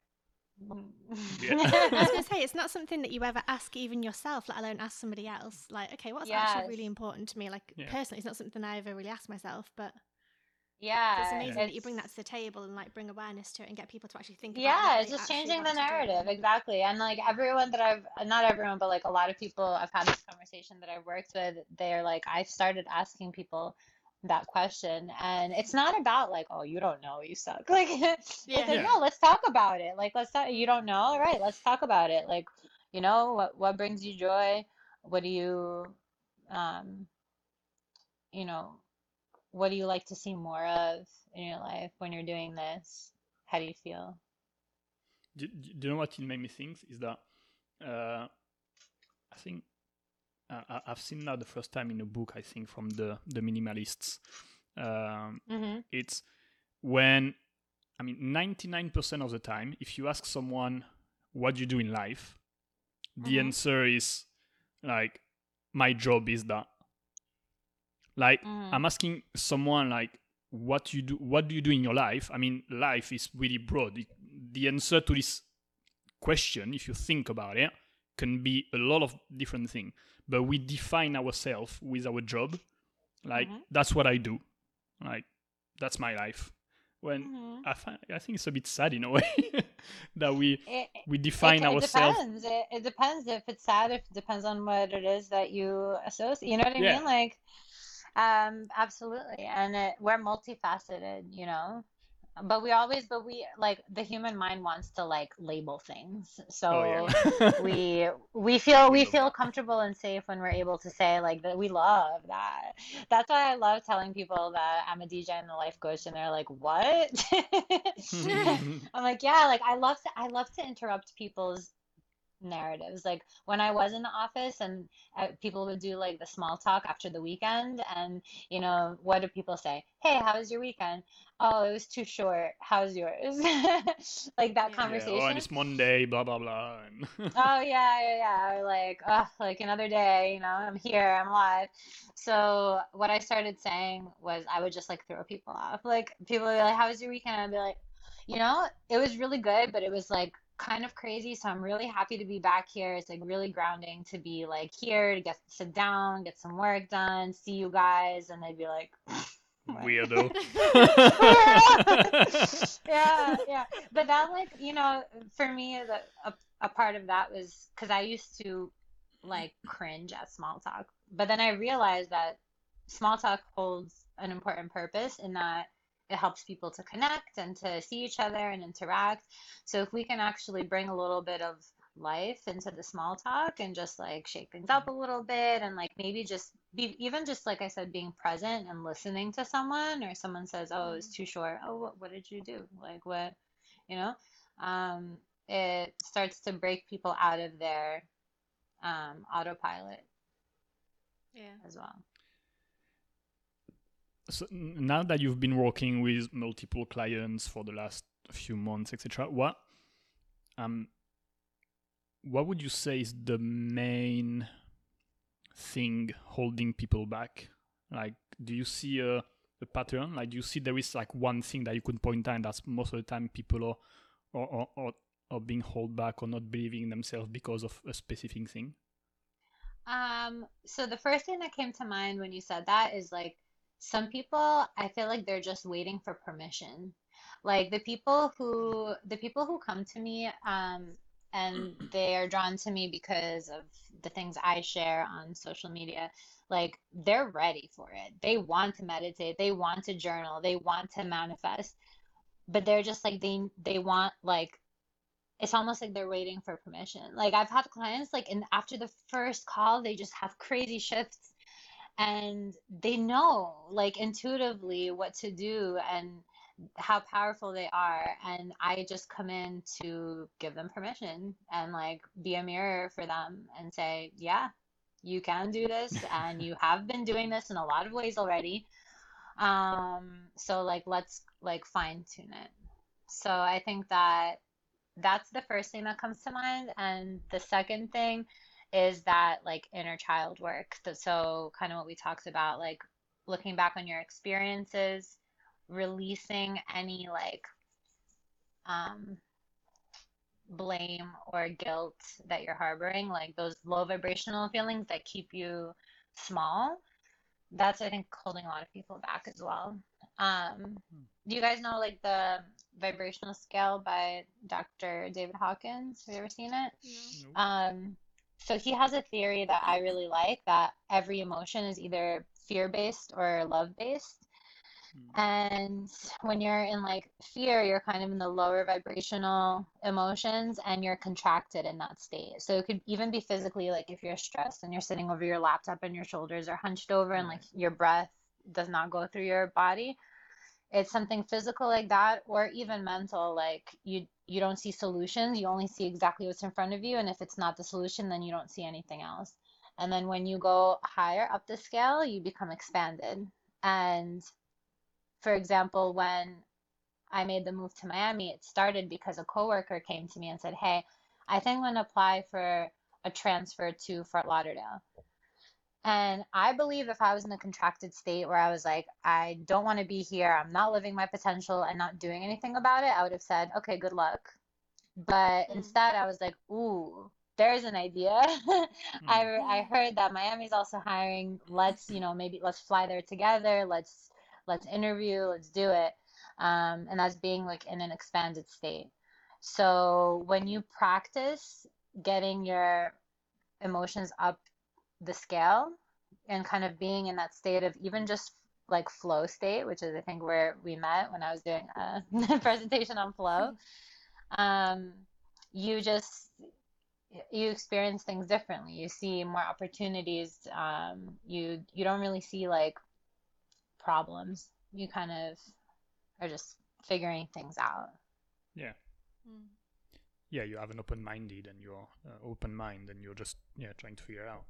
yeah. I was going to say, it's not something that you ever ask even yourself, let alone ask somebody else. Like, okay, what's yes. actually really important to me? Like yeah. personally, it's not something I ever really ask myself, but yeah, it's amazing it's... that you bring that to the table and like bring awareness to it and get people to actually think about yeah, it. Yeah, it's just changing the narrative. Exactly. And like everyone that I've, not everyone, but like a lot of people I've had this conversation that I've worked with, they're like, I've started asking people that question, and it's not about like, oh, you don't know, you suck, like yeah. It's like, no, let's talk about it, like let's talk, you don't know, all right, let's talk about it, like, you know, what what brings you joy, what do you um you know, what do you like to see more of in your life when you're doing this, how do you feel? Do, do you know what it made me think is that uh I think Uh, I've seen that the first time in a book, I think, from the, the Minimalists. Um, mm-hmm. It's when, I mean, ninety-nine percent of the time, if you ask someone what you do in life, mm-hmm. the answer is like, my job is that. Like, mm-hmm. I'm asking someone like, what you do, what do you do in your life? I mean, life is really broad. It, the answer to this question, if you think about it, can be a lot of different things. But we define ourselves with our job. Like, mm-hmm. that's what I do. Like, that's my life. When mm-hmm. I find, I think it's a bit sad in a way that we it, we define it, ourselves. It depends. It, it depends if it's sad, if it depends on what it is that you associate. You know what I yeah. mean? Like, um, absolutely. And it, we're multifaceted, you know. But we always, but we, like, the human mind wants to, like, label things. So oh, yeah. we we feel we feel comfortable and safe when we're able to say, like, that we love that. That's why I love telling people that I'm a D J and a life coach, and they're like, what? I'm like, yeah, like, I love to, I love to interrupt people's narratives. Like when I was in the office and uh, people would do like the small talk after the weekend, and you know, what do people say? Hey, how was your weekend? Oh, it was too short. How's yours? Like that yeah. conversation. Yeah. Oh, and it's Monday, blah, blah, blah. Oh yeah, yeah, yeah. Or like, oh, like another day, you know, I'm here, I'm live. So what I started saying was I would just like throw people off. Like people would be like, how was your weekend? I'd be like, you know, it was really good, but it was like kind of crazy, so I'm really happy to be back here. It's like really grounding to be like here, to get sit down, get some work done, see you guys. And they'd be like, weirdo. yeah yeah but that, like, you know, for me, the, a, a part of that was because I used to like cringe at small talk, but then I realized that small talk holds an important purpose in that it helps people to connect and to see each other and interact. So if we can actually bring a little bit of life into the small talk and just like shake things up a little bit, and like maybe just be, even just like I said, being present and listening to someone, or someone says, oh, it's too short. Oh, what, what did you do? Like what, you know, um, it starts to break people out of their um, autopilot yeah. as well. So now that you've been working with multiple clients for the last few months, et cetera, what um, what would you say is the main thing holding people back? Like, do you see a, a pattern? Like, do you see there is like one thing that you could point out, and that's most of the time people are or or or being held back or not believing in themselves because of a specific thing? Um. So the first thing that came to mind when you said that is like, some people, I feel like they're just waiting for permission. Like the people who the people who come to me um, and they are drawn to me because of the things I share on social media, like they're ready for it. They want to meditate. They want to journal. They want to manifest. But they're just like, they, they want like, it's almost like they're waiting for permission. Like I've had clients like in after the first call, they just have crazy shifts. And they know like intuitively what to do and how powerful they are. And I just come in to give them permission and like be a mirror for them and say, yeah, you can do this. And you have been doing this in a lot of ways already. Um, so like, let's like fine tune it. So I think that that's the first thing that comes to mind. And the second thing is that like inner child work. So, so kind of what we talked about, like looking back on your experiences, releasing any like um, blame or guilt that you're harboring, like those low vibrational feelings that keep you small. That's, I think, holding a lot of people back as well. Um, do you guys know like the vibrational scale by Doctor David Hawkins? Have you ever seen it? No. Um, So he has a theory that I really like, that every emotion is either fear-based or love-based. Mm. And when you're in like fear, you're kind of in the lower vibrational emotions and you're contracted in that state. So it could even be physically, like if you're stressed and you're sitting over your laptop and your shoulders are hunched over and like your breath does not go through your body. It's something physical like that, or even mental, like you you don't see solutions, you only see exactly what's in front of you, and if it's not the solution, then you don't see anything else. And then when you go higher up the scale, you become expanded. And for example, when I made the move to Miami, it started because a coworker came to me and said, hey, I think I'm gonna apply for a transfer to Fort Lauderdale. And I believe if I was in a contracted state where I was like, I don't want to be here, I'm not living my potential and not doing anything about it, I would have said, okay, good luck. But mm-hmm. instead I was like, ooh, there's an idea. mm-hmm. I I heard that Miami's also hiring. Let's, you know, maybe let's fly there together. Let's, let's interview, let's do it. Um, and that's being like in an expanded state. So when you practice getting your emotions up the scale and kind of being in that state of even just like flow state, which is I think where we met when I was doing a presentation on flow, um, you just, you experience things differently. You see more opportunities. Um, you, you don't really see like problems. You kind of are just figuring things out. Yeah. Mm. yeah, you have an open-minded and you're uh, open mind and you're just, yeah, trying to figure out.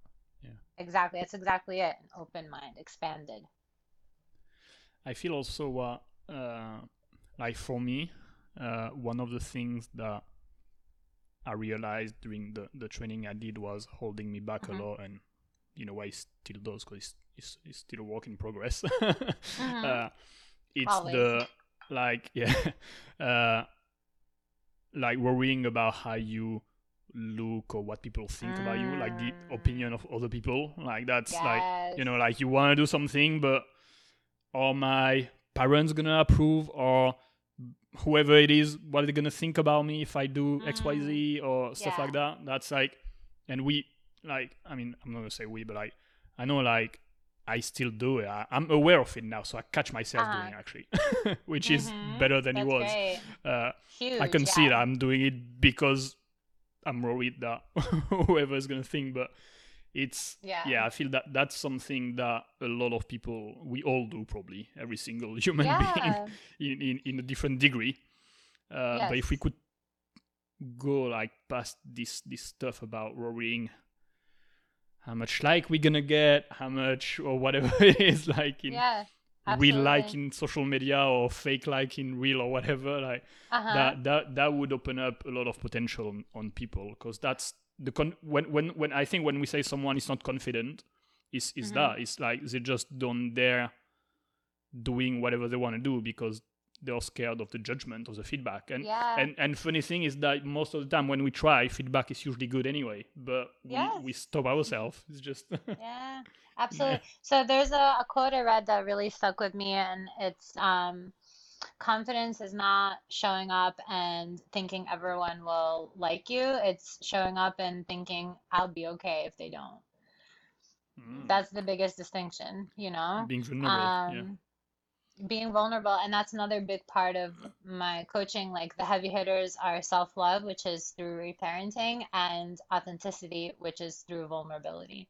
Yeah, exactly. That's exactly it. Open mind, expanded. I feel also, uh, uh, like for me, uh, one of the things that I realized during the, the training I did was holding me back mm-hmm. a lot. And you know why it still does, because it's, it's, it's still a work in progress. mm-hmm. uh, it's Always. the, like, yeah, uh, like worrying about how you look or what people think mm. about you, like the opinion of other people. Like that's yes. like, you know, like you want to do something, but are my parents going to approve, or whoever it is, what are they going to think about me if I do X, Y, Z or stuff yeah. like that? That's like, and we like, I mean, I'm not going to say we, but like, I know like I still do it. I, I'm aware of it now. So I catch myself uh-huh. doing it actually, which mm-hmm. is better than That's it was. Great. Uh, Huge, I can yeah. see that I'm doing it because I'm worried that whoever is going to think, but it's, yeah. yeah, I feel that that's something that a lot of people, we all do probably, every single human yeah. being in, in, in a different degree. Uh, yes. But if we could go like past this, this stuff about worrying how much like we're going to get, how much or whatever it is like in yeah, real like in social media or fake like in real or whatever, like uh-huh. that, that, that would open up a lot of potential on, on people. Cause that's, The con- when, when when I think when we say someone is not confident, it's, it's mm-hmm. that. It's like they just don't dare doing whatever they want to do because they're scared of the judgment, of the feedback. And, yeah. and and funny thing is that most of the time when we try, feedback is usually good anyway. But we, yes. we stop ourselves. It's just... yeah, absolutely. Yeah. So there's a, a quote I read that really stuck with me, and it's... um. Confidence is not showing up and thinking everyone will like you. It's showing up and thinking I'll be okay if they don't. Mm. That's the biggest distinction, you know? Being vulnerable. Um, yeah. Being vulnerable. And that's another big part of my coaching. Like the heavy hitters are self-love, which is through reparenting, and authenticity, which is through vulnerability.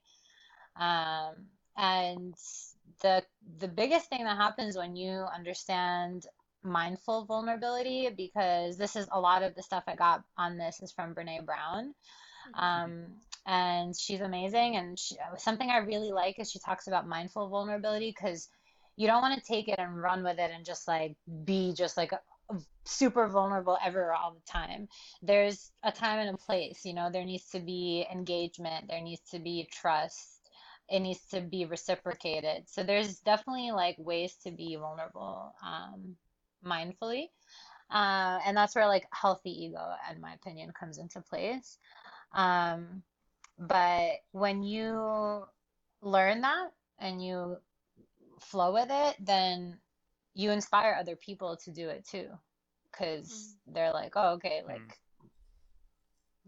Um, and the the biggest thing that happens when you understand mindful vulnerability, because this is a lot of the stuff I got on this is from Brené Brown, um, and she's amazing. And she, something I really like is she talks about mindful vulnerability, because you don't want to take it and run with it and just like be just like a, super vulnerable ever all the time. There's a time and a place, you know. There needs to be engagement, there needs to be trust, it needs to be reciprocated. So there's definitely like ways to be vulnerable um, mindfully. Uh, and that's where like healthy ego, in my opinion, comes into place. Um, but when you learn that and you flow with it, then you inspire other people to do it too. Cause mm. they're like, oh, okay. Like mm.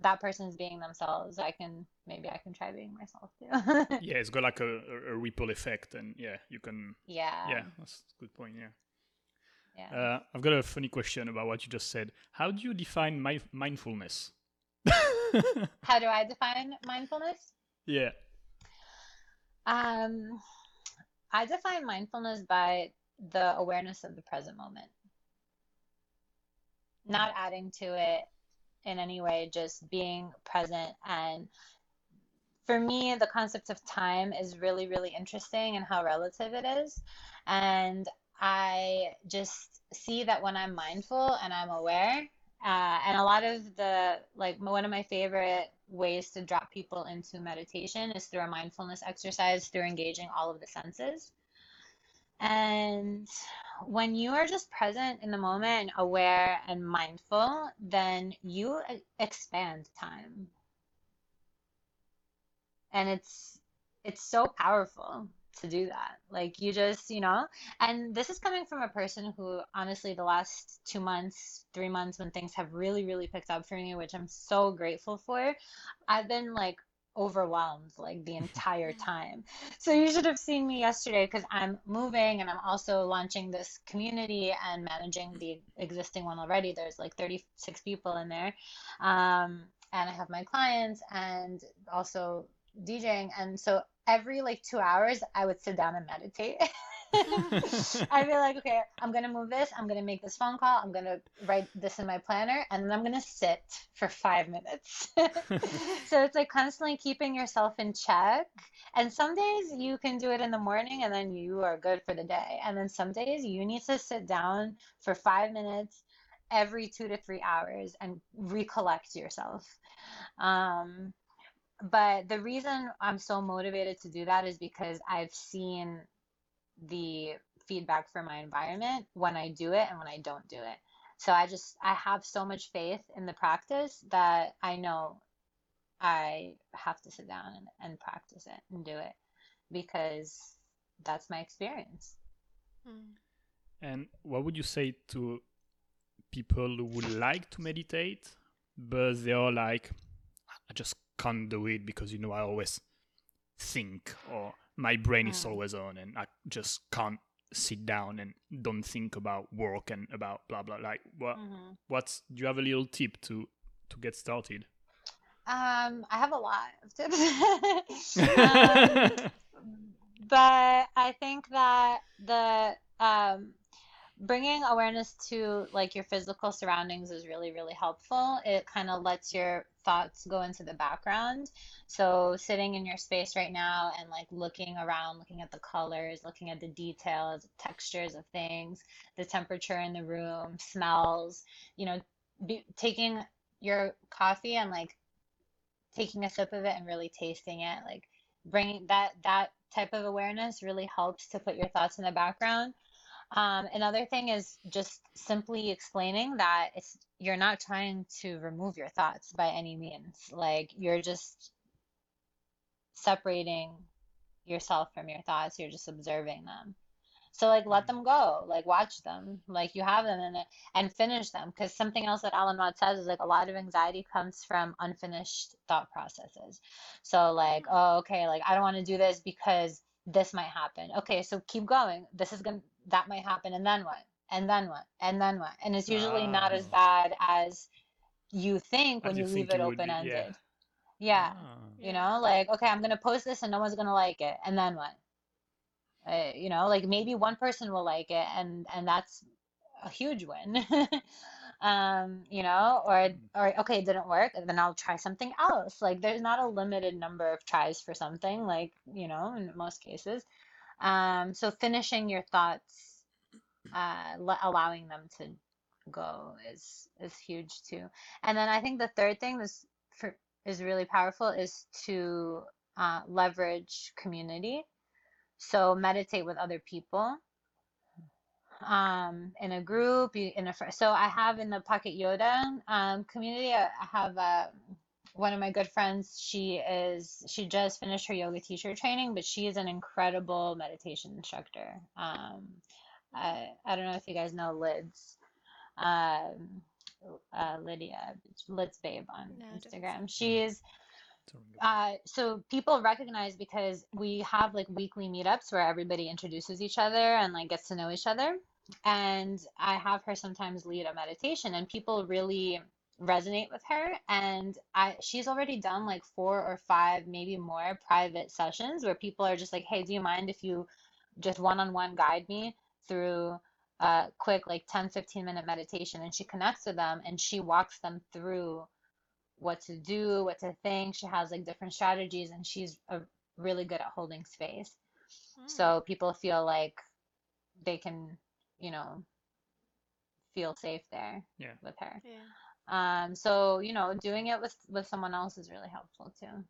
that person's being themselves. I can, Maybe I can try being myself too. Yeah, it's got like a, a, a ripple effect, and yeah, you can. Yeah. Yeah, that's a good point. Yeah. Yeah. Uh, I've got a funny question about what you just said. How do you define my mindfulness? How do I define mindfulness? Yeah. Um, I define mindfulness by the awareness of the present moment, not adding to it in any way, just being present. And for me, the concept of time is really, really interesting and how relative it is. And I just see that when I'm mindful and I'm aware, uh, and a lot of the, like one of my favorite ways to drop people into meditation is through a mindfulness exercise, through engaging all of the senses. And when you are just present in the moment and aware and mindful, then you expand time. And it's it's so powerful to do that. Like you just, you know, and this is coming from a person who honestly the last two months, three months when things have really, really picked up for me, which I'm so grateful for, I've been like overwhelmed like the entire time. So you should have seen me yesterday, because I'm moving and I'm also launching this community and managing the existing one already. There's like thirty-six people in there. Um, and I have my clients and also DJing, and so every like two hours I would sit down and meditate I'd be like, okay, I'm going to move this. I'm going to make this phone call. I'm going to write this in my planner. And then I'm going to sit for five minutes. So it's like constantly keeping yourself in check. And some days you can do it in the morning and then you are good for the day. And then some days you need to sit down for five minutes every two to three hours and recollect yourself. Um, but the reason I'm so motivated to do that is because I've seen the feedback from my environment when I do it and when I don't do it. So I just, I have so much faith in the practice that I know I have to sit down and, and practice it and do it because that's my experience. And what would you say to people who would like to meditate, but they are like, I just can't do it because, you know, I always think, or my brain is always on and I just can't sit down and don't think about work and about blah, blah. Like, what, mm-hmm. what's, do you have a little tip to, to get started? Um, I have a lot of tips. um, but I think that the, um, bringing awareness to like your physical surroundings is really, really helpful. It kind of lets your thoughts go into the background. So sitting in your space right now and like looking around, looking at the colors, looking at the details, textures of things, the temperature in the room, smells, you know, be, taking your coffee and like taking a sip of it and really tasting it, like bringing that, that type of awareness really helps to put your thoughts in the background. Um, another thing is just simply explaining that it's, you're not trying to remove your thoughts by any means. Like you're just separating yourself from your thoughts. You're just observing them. So like, let them go, like watch them, like you have them in it and finish them. Because something else that Alan Watts says is like a lot of anxiety comes from unfinished thought processes. So like, oh, okay, like I don't want to do this because this might happen. Okay, so keep going. This is going to, that might happen. And then what? And then what? And then what? And it's usually oh. not as bad as you think when you, you leave it open-ended. Yeah. yeah. Oh. You know, like, okay, I'm going to post this and no one's going to like it. And then what? Uh, you know, like maybe one person will like it and, and that's a huge win. um, you know, or, or okay, it didn't work. And then I'll try something else. Like there's not a limited number of tries for something, like, you know, in most cases. Um, so finishing your thoughts, uh, l- allowing them to go is, is huge too. And then I think the third thing that's for, is really powerful is to, uh, leverage community. So meditate with other people, um, in a group, in a, so I have in the Pocket Yoda, um, community, I have, a. one of my good friends, she is, she just finished her yoga teacher training, but she is an incredible meditation instructor. Um, I, I don't know if you guys know Liz, um, uh, Lydia, Liz Babe on no, Instagram. She is, uh, so people recognize because we have like weekly meetups where everybody introduces each other and like gets to know each other. And I have her sometimes lead a meditation and people really resonate with her, and I she's already done like four or five, maybe more, private sessions where people are just like, hey, do you mind if you just one-on-one guide me through a quick like ten fifteen minute meditation? And she connects with them and she walks them through what to do, what to think. She has like different strategies and she's a, really good at holding space. Mm. So people feel like they can, you know, feel safe there yeah. with her. Yeah. Um, so, you know, doing it with, with someone else is really helpful too.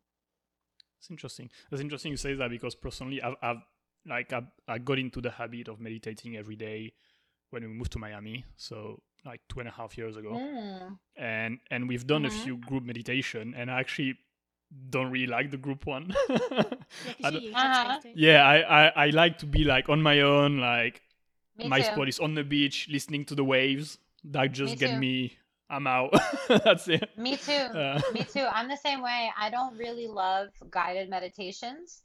It's interesting. It's interesting you say that because personally I've, I've like, I've, I got into the habit of meditating every day when we moved to Miami. So like two and a half years ago mm. and, and we've done mm-hmm. a few group meditation and I actually don't really like the group one. I uh-huh. Yeah. I, I, I like to be like on my own, like me my too. Spot is on the beach, listening to the waves that just me get too. me. I'm out. That's it. Me too. Uh. Me too. I'm the same way. I don't really love guided meditations.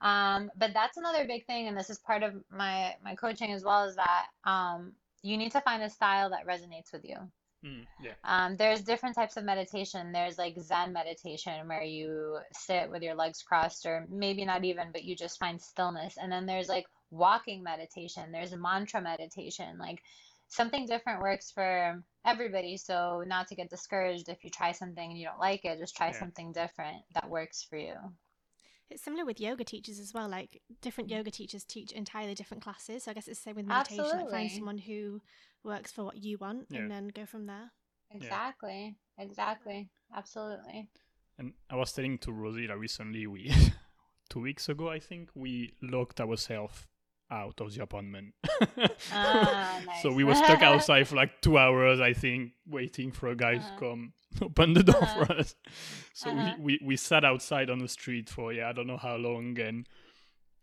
Um, but that's another big thing. And this is part of my, my coaching as well, is that um, you need to find a style that resonates with you. Mm, yeah. Um, there's different types of meditation. There's like Zen meditation where you sit with your legs crossed, or maybe not even, but you just find stillness. And then there's like walking meditation, there's a mantra meditation, like something different works for everybody. So not to get discouraged if you try something and you don't like it, just try yeah. something different that works for you. It's similar with yoga teachers as well, like different yoga teachers teach entirely different classes. So I guess it's the same with meditation. Absolutely. Like find someone who works for what you want yeah. and then go from there. Exactly. Yeah. Exactly. Absolutely. And I was telling to Rosie that recently we two weeks ago I think we locked ourselves out of the apartment. Ah, nice. So we were stuck outside for like two hours I think, waiting for a guy uh-huh. to come open the door uh-huh. for us. So uh-huh. we, we, we sat outside on the street for yeah I don't know how long, and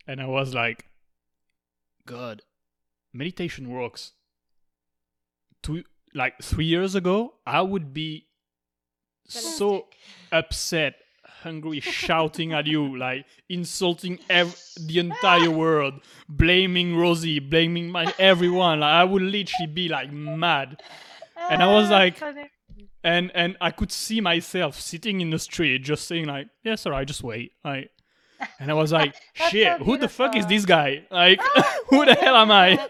and I was like, God, meditation works. Two like three years ago I would be so upset, hungry, shouting at you, like insulting ev- the entire world, blaming Rosie, blaming my everyone. Like I would literally be like mad. And I was like, and and I could see myself sitting in the street, just saying like, yeah, sorry, I just wait. Like, and I was like, shit, so who the fuck is this guy? Like, who the hell am I?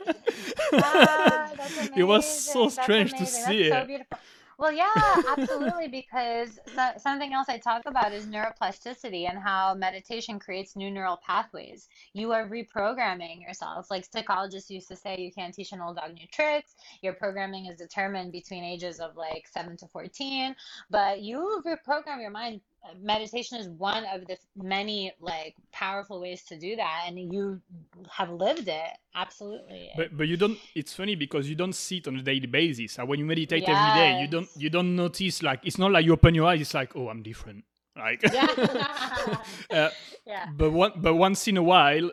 Ah, it was so strange to see that's it. So beautiful. Well, yeah, absolutely, because so- something else I talk about is neuroplasticity and how meditation creates new neural pathways. You are reprogramming yourself. Like psychologists used to say, you can't teach an old dog new tricks. Your programming is determined between ages of like seven to fourteen, but you reprogram your mind. Meditation is one of the many like powerful ways to do that, and you have lived it. Absolutely. But but you don't, it's funny because you don't see it on a daily basis. And when you meditate yes. every day, you don't you don't notice, like it's not like you open your eyes, it's like, oh, I'm different. Like yeah. uh, yeah. but one but once in a while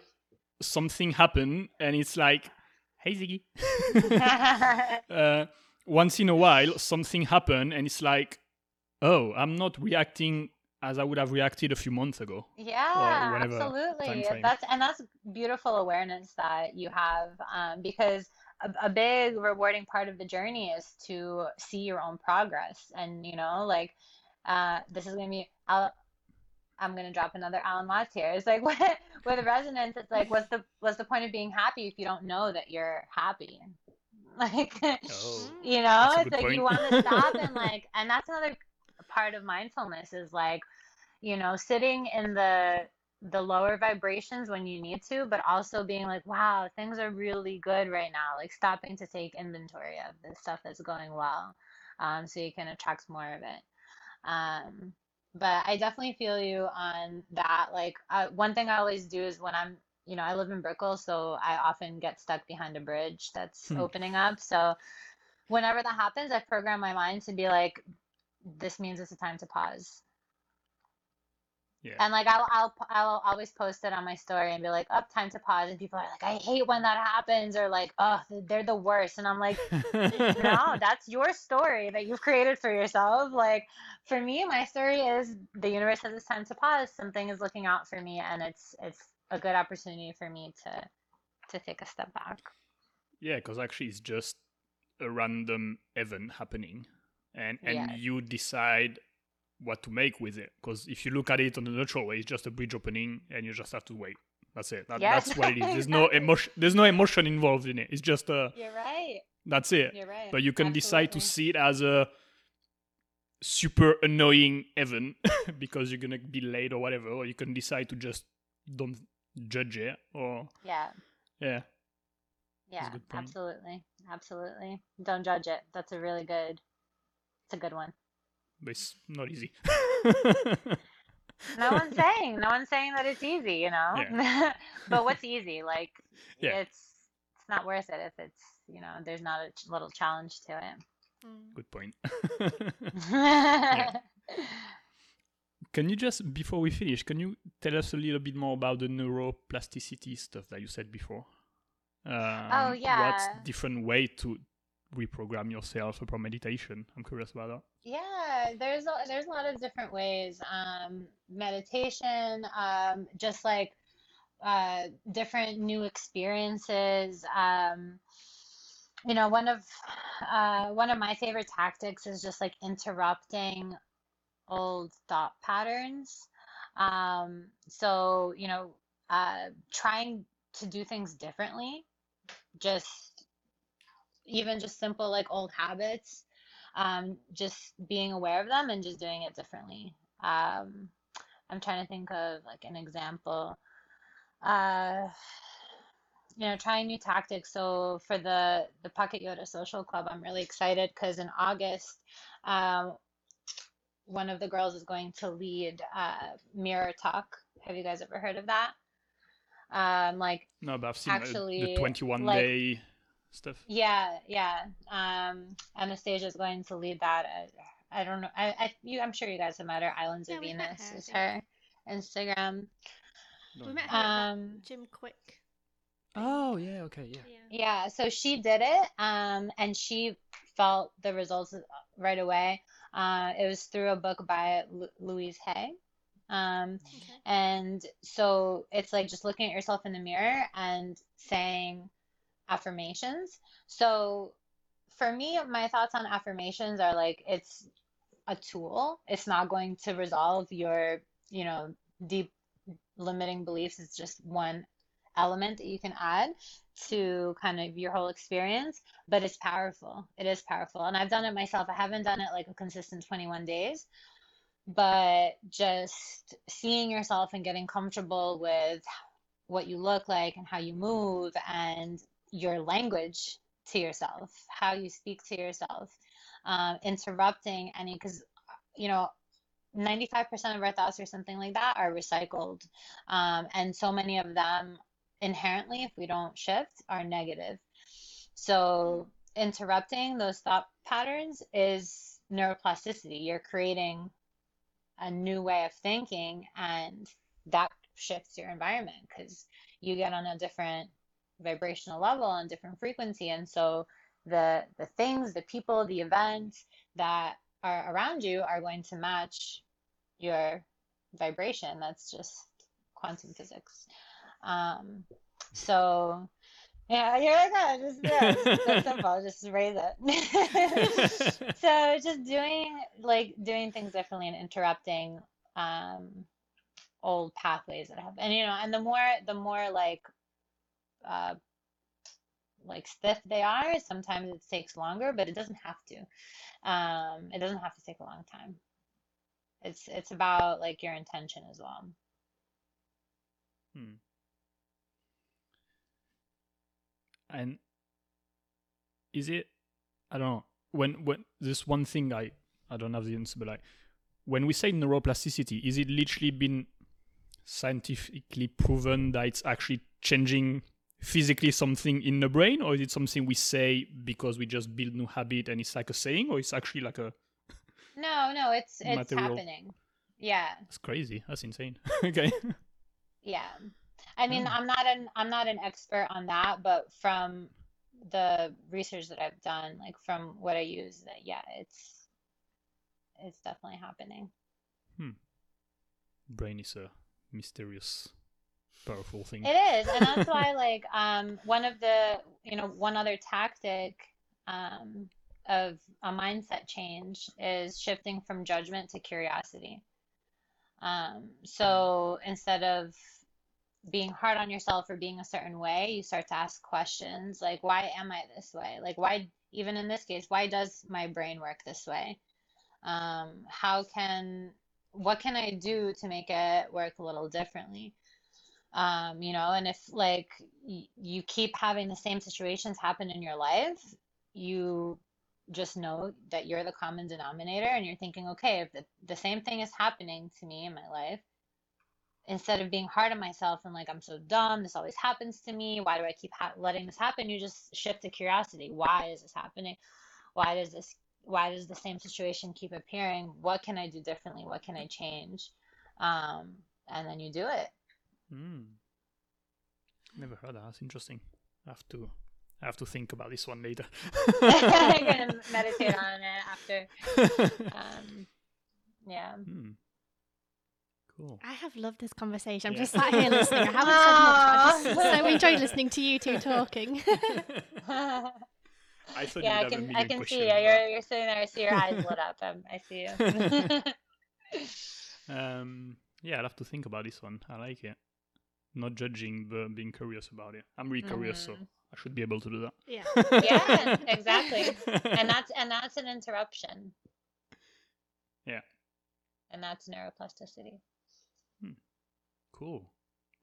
something happens and it's like, hey Ziggy. uh, once in a while something happens and it's like, oh, I'm not reacting as I would have reacted a few months ago. Yeah, absolutely. That's, and that's beautiful awareness that you have, um, because a, a big rewarding part of the journey is to see your own progress. And, you know, like uh, this is going to be, I'll, I'm going to drop another Alan Watts here. It's like what, with resonance, it's like, what's the, what's the point of being happy if you don't know that you're happy? Like, oh, you know, it's like point. You want to stop and like, and that's another part of mindfulness is like, you know, sitting in the the lower vibrations when you need to, but also being like, wow, things are really good right now, like stopping to take inventory of the stuff that's going well, um so you can attract more of it. Um but I definitely feel you on that. Like uh, one thing I always do is when I'm, you know, I live in Brickell, so I often get stuck behind a bridge that's hmm. opening up. So whenever that happens, I program my mind to be like, this means it's a time to pause. Yeah. And like I'll I'll I'll always post it on my story and be like, "Up, oh, time to pause." And people are like, "I hate when that happens," or like, "Oh, they're the worst." And I'm like, "No, that's your story that you've created for yourself." Like for me, my story is the universe has this time to pause. Something is looking out for me, and it's it's a good opportunity for me to to take a step back. Yeah, because actually, it's just a random event happening. And and yes. you decide what to make with it. Because if you look at it on the natural way, it's just a bridge opening, and you just have to wait. That's it. That, yes. That's what it is. There's exactly. no emotion. There's no emotion involved in it. It's just a. You're right. That's it. You're right. But you can Absolutely. decide to see it as a super annoying event because you're gonna be late or whatever. Or you can decide to just don't judge it. Or yeah. Yeah. Yeah. Absolutely. Absolutely. Don't judge it. That's a really good. It's a good one. But it's not easy. no one's saying no one's saying that it's easy, you know. Yeah. But what's easy? Like yeah. it's it's not worth it if it's, you know, there's not a ch- little challenge to it. Good point. yeah. Can you just, before we finish, can you tell us a little bit more about the neuroplasticity stuff that you said before? Um, oh yeah. What's different way to reprogram yourself from meditation? I'm curious about that. Yeah, there's a, there's a lot of different ways. Um, meditation, um, just like uh, different new experiences. Um, you know, one of uh, one of my favorite tactics is just like interrupting old thought patterns. Um, so you know, uh, trying to do things differently, just even just simple like old habits, um, just being aware of them and just doing it differently. Um, I'm trying to think of like an example. Uh, you know, trying new tactics. So for the, the Pocket Yoda Social Club, I'm really excited because in August, um, one of the girls is going to lead uh, Mirror Talk. Have you guys ever heard of that? Um, like, no, but I've seen actually, the twenty-one like, day stuff. Yeah, yeah. Um, Anastasia is going to lead that. I, I don't know. I, I you, I'm sure you guys have met her. Islands yeah, of Venus her, is yeah. her Instagram. No. We met her um, at Jim Quick. Oh yeah, okay, yeah. Yeah, yeah, so she did it, um, and she felt the results right away. Uh, it was through a book by L- Louise Hay. Um, okay. And so it's like just looking at yourself in the mirror and saying affirmations. So for me, my thoughts on affirmations are like, it's a tool. It's not going to resolve your, you know, deep limiting beliefs. It's just one element that you can add to kind of your whole experience, but it's powerful. It is powerful. And I've done it myself. I haven't done it like a consistent twenty-one days, but just seeing yourself and getting comfortable with what you look like and how you move and your language to yourself, how you speak to yourself, um, interrupting any, because, you know, ninety-five percent of our thoughts or something like that are recycled. Um, and so many of them inherently, if we don't shift, are negative. So interrupting those thought patterns is neuroplasticity. You're creating a new way of thinking, and that shifts your environment because you get on a different vibrational level and different frequency. And so the the things, the people, the events that are around you are going to match your vibration. That's just quantum physics. Um, so yeah, you're like, oh, just yeah, that's simple. Just raise it. So just doing like doing things differently and interrupting um, old pathways that I have, and you know, and the more the more like uh, like stiff they are, sometimes it takes longer, but it doesn't have to. Um, it doesn't have to take a long time. It's it's about like your intention as well. Hmm. And is it, I don't know, when, when this one thing I, I don't have the answer, but like when we say neuroplasticity, is it literally been scientifically proven that it's actually changing physically something in the brain, or is it something we say because we just build new habit and it's like a saying, or it's actually like a no, no, it's it's material... happening. Yeah. That's crazy. That's insane. Okay. Yeah. I mean, I'm not an I'm not an expert on that, but from the research that I've done, like from what I use, that yeah, it's it's definitely happening. Hmm. Brain is a mysterious, powerful thing. It is, and that's why, like, um, one of the you know one other tactic, um, of a mindset change is shifting from judgment to curiosity. Um, so instead of being hard on yourself or being a certain way, you start to ask questions like, why am I this way? Like, why, even in this case, why does my brain work this way? Um, how can, what can I do to make it work a little differently? Um, you know, and if like y- you keep having the same situations happen in your life, you just know that you're the common denominator, and you're thinking, okay, if the, the same thing is happening to me in my life, instead of being hard on myself and like, I'm so dumb, this always happens to me, why do I keep ha- letting this happen? You just shift to curiosity. Why is this happening? Why does this, why does the same situation keep appearing? What can I do differently? What can I change? Um, and then you do it. Mm. Never heard that. That's interesting. I have to, I have to think about this one later. I'm going to meditate on it after. Um, yeah. Mm. Cool. I have loved this conversation. I'm yeah. just sat here listening. I haven't Aww. said much. I just so enjoyed listening to you two talking. I thought yeah, I can, I can see you. You're, you're sitting there. I see your eyes lit up. Um, I see you. um, yeah, I'll have to think about this one. I like it. not judging, but being curious about it. I'm really curious, mm-hmm. so I should be able to do that. Yeah, yeah, exactly. And that's and that's an interruption. Yeah. And that's neuroplasticity. Hmm. Cool.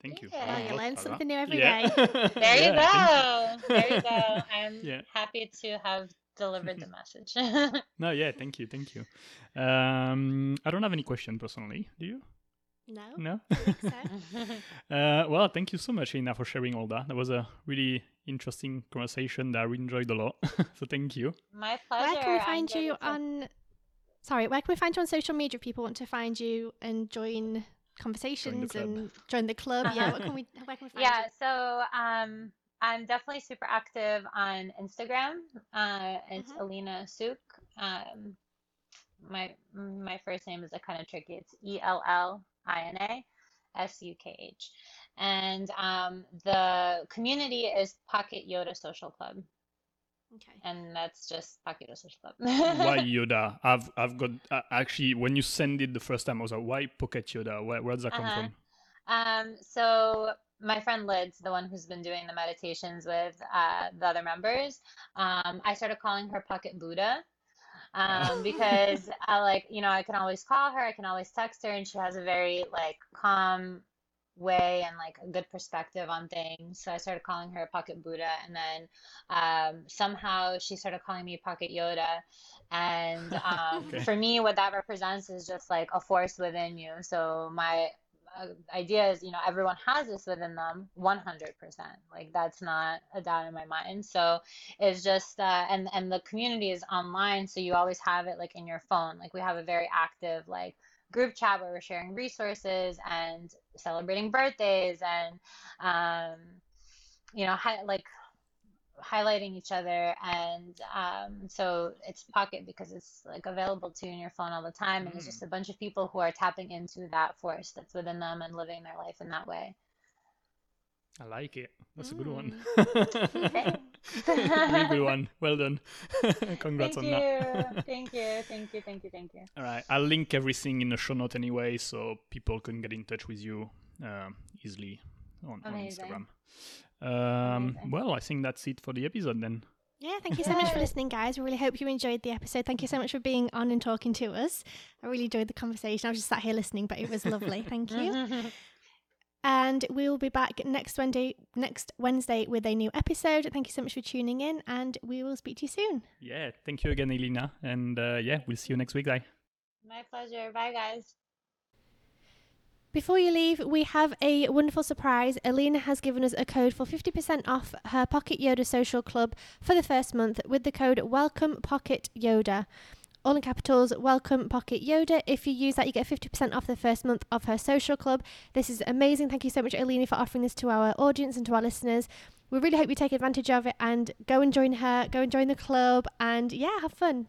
Thank yeah. you. Well, you learn something new every yeah. day. There you yeah, go. There you go. I'm yeah. happy to have delivered the message. No, yeah, thank you, thank you. Um, I don't have any question personally. Do you? No. No. I think so. uh, well, thank you so much, Alina, for sharing all that. That was a really interesting conversation that I really enjoyed a lot. So thank you. My pleasure. Where can we find I'm you to... on? Sorry, where can we find you on social media if people want to find you and join conversations join and join the club? Yeah, what can we? Where can we find yeah, you? Yeah, so um, I'm definitely super active on Instagram. Uh, it's uh-huh. Alina Suk. Um, my my first name is a kind of tricky. It's E L L I N A S U K H, and um, the community is Pocket Yoda Social Club. Okay. And that's just Pocket Yoda Social Club. Why Yoda? I've I've got uh, actually when you send it the first time I was like, why Pocket Yoda? Where where does that uh-huh. come from? Um, so my friend Liz, the one who's been doing the meditations with uh, the other members, um, I started calling her Pocket Buddha. Um, because I like, you know, I can always call her, I can always text her, and she has a very like calm way and like a good perspective on things. So I started calling her Pocket Buddha, and then um, somehow she started calling me Pocket Yoda. And um, okay. for me, what that represents is just like a force within you. So my uh, idea is, you know, everyone has this within them, one hundred percent. Like that's not a doubt in my mind. So it's just, uh, and and the community is online, so you always have it like in your phone. Like we have a very active like group chat where we're sharing resources and celebrating birthdays and, um, you know, hi- like highlighting each other. And um, so it's Pocket because it's like available to you in your phone all the time. And mm. it's just a bunch of people who are tapping into that force that's within them and living their life in that way. I like it. That's mm. a good one. Really good one. Well done. Congrats thank on you. That. Thank you. Thank you. Thank you. Thank you. All right. I'll link everything in the show note anyway, so people can get in touch with you um, easily on, on Instagram. Um, well, I think that's it for the episode then. Yeah, thank you so much for listening, guys. We really hope you enjoyed the episode. Thank you so much for being on and talking to us. I really enjoyed the conversation. I was just sat here listening, but it was lovely. Thank you. And we'll be back next Wednesday, next Wednesday with a new episode. Thank you so much for tuning in, and we will speak to you soon. Yeah, thank you again, Alina. And uh, yeah, we'll see you next week, guys. My pleasure. Bye, guys. Before you leave, we have a wonderful surprise. Alina has given us a code for fifty percent off her Pocket Yoda Social Club for the first month with the code Welcome Pocket Yoda. All in capitals, Welcome Pocket Yoda. If you use that, you get fifty percent off the first month of her social club. This is amazing. Thank you so much, Alina, for offering this to our audience and to our listeners. We really hope you take advantage of it and go and join her, go and join the club, and yeah, have fun.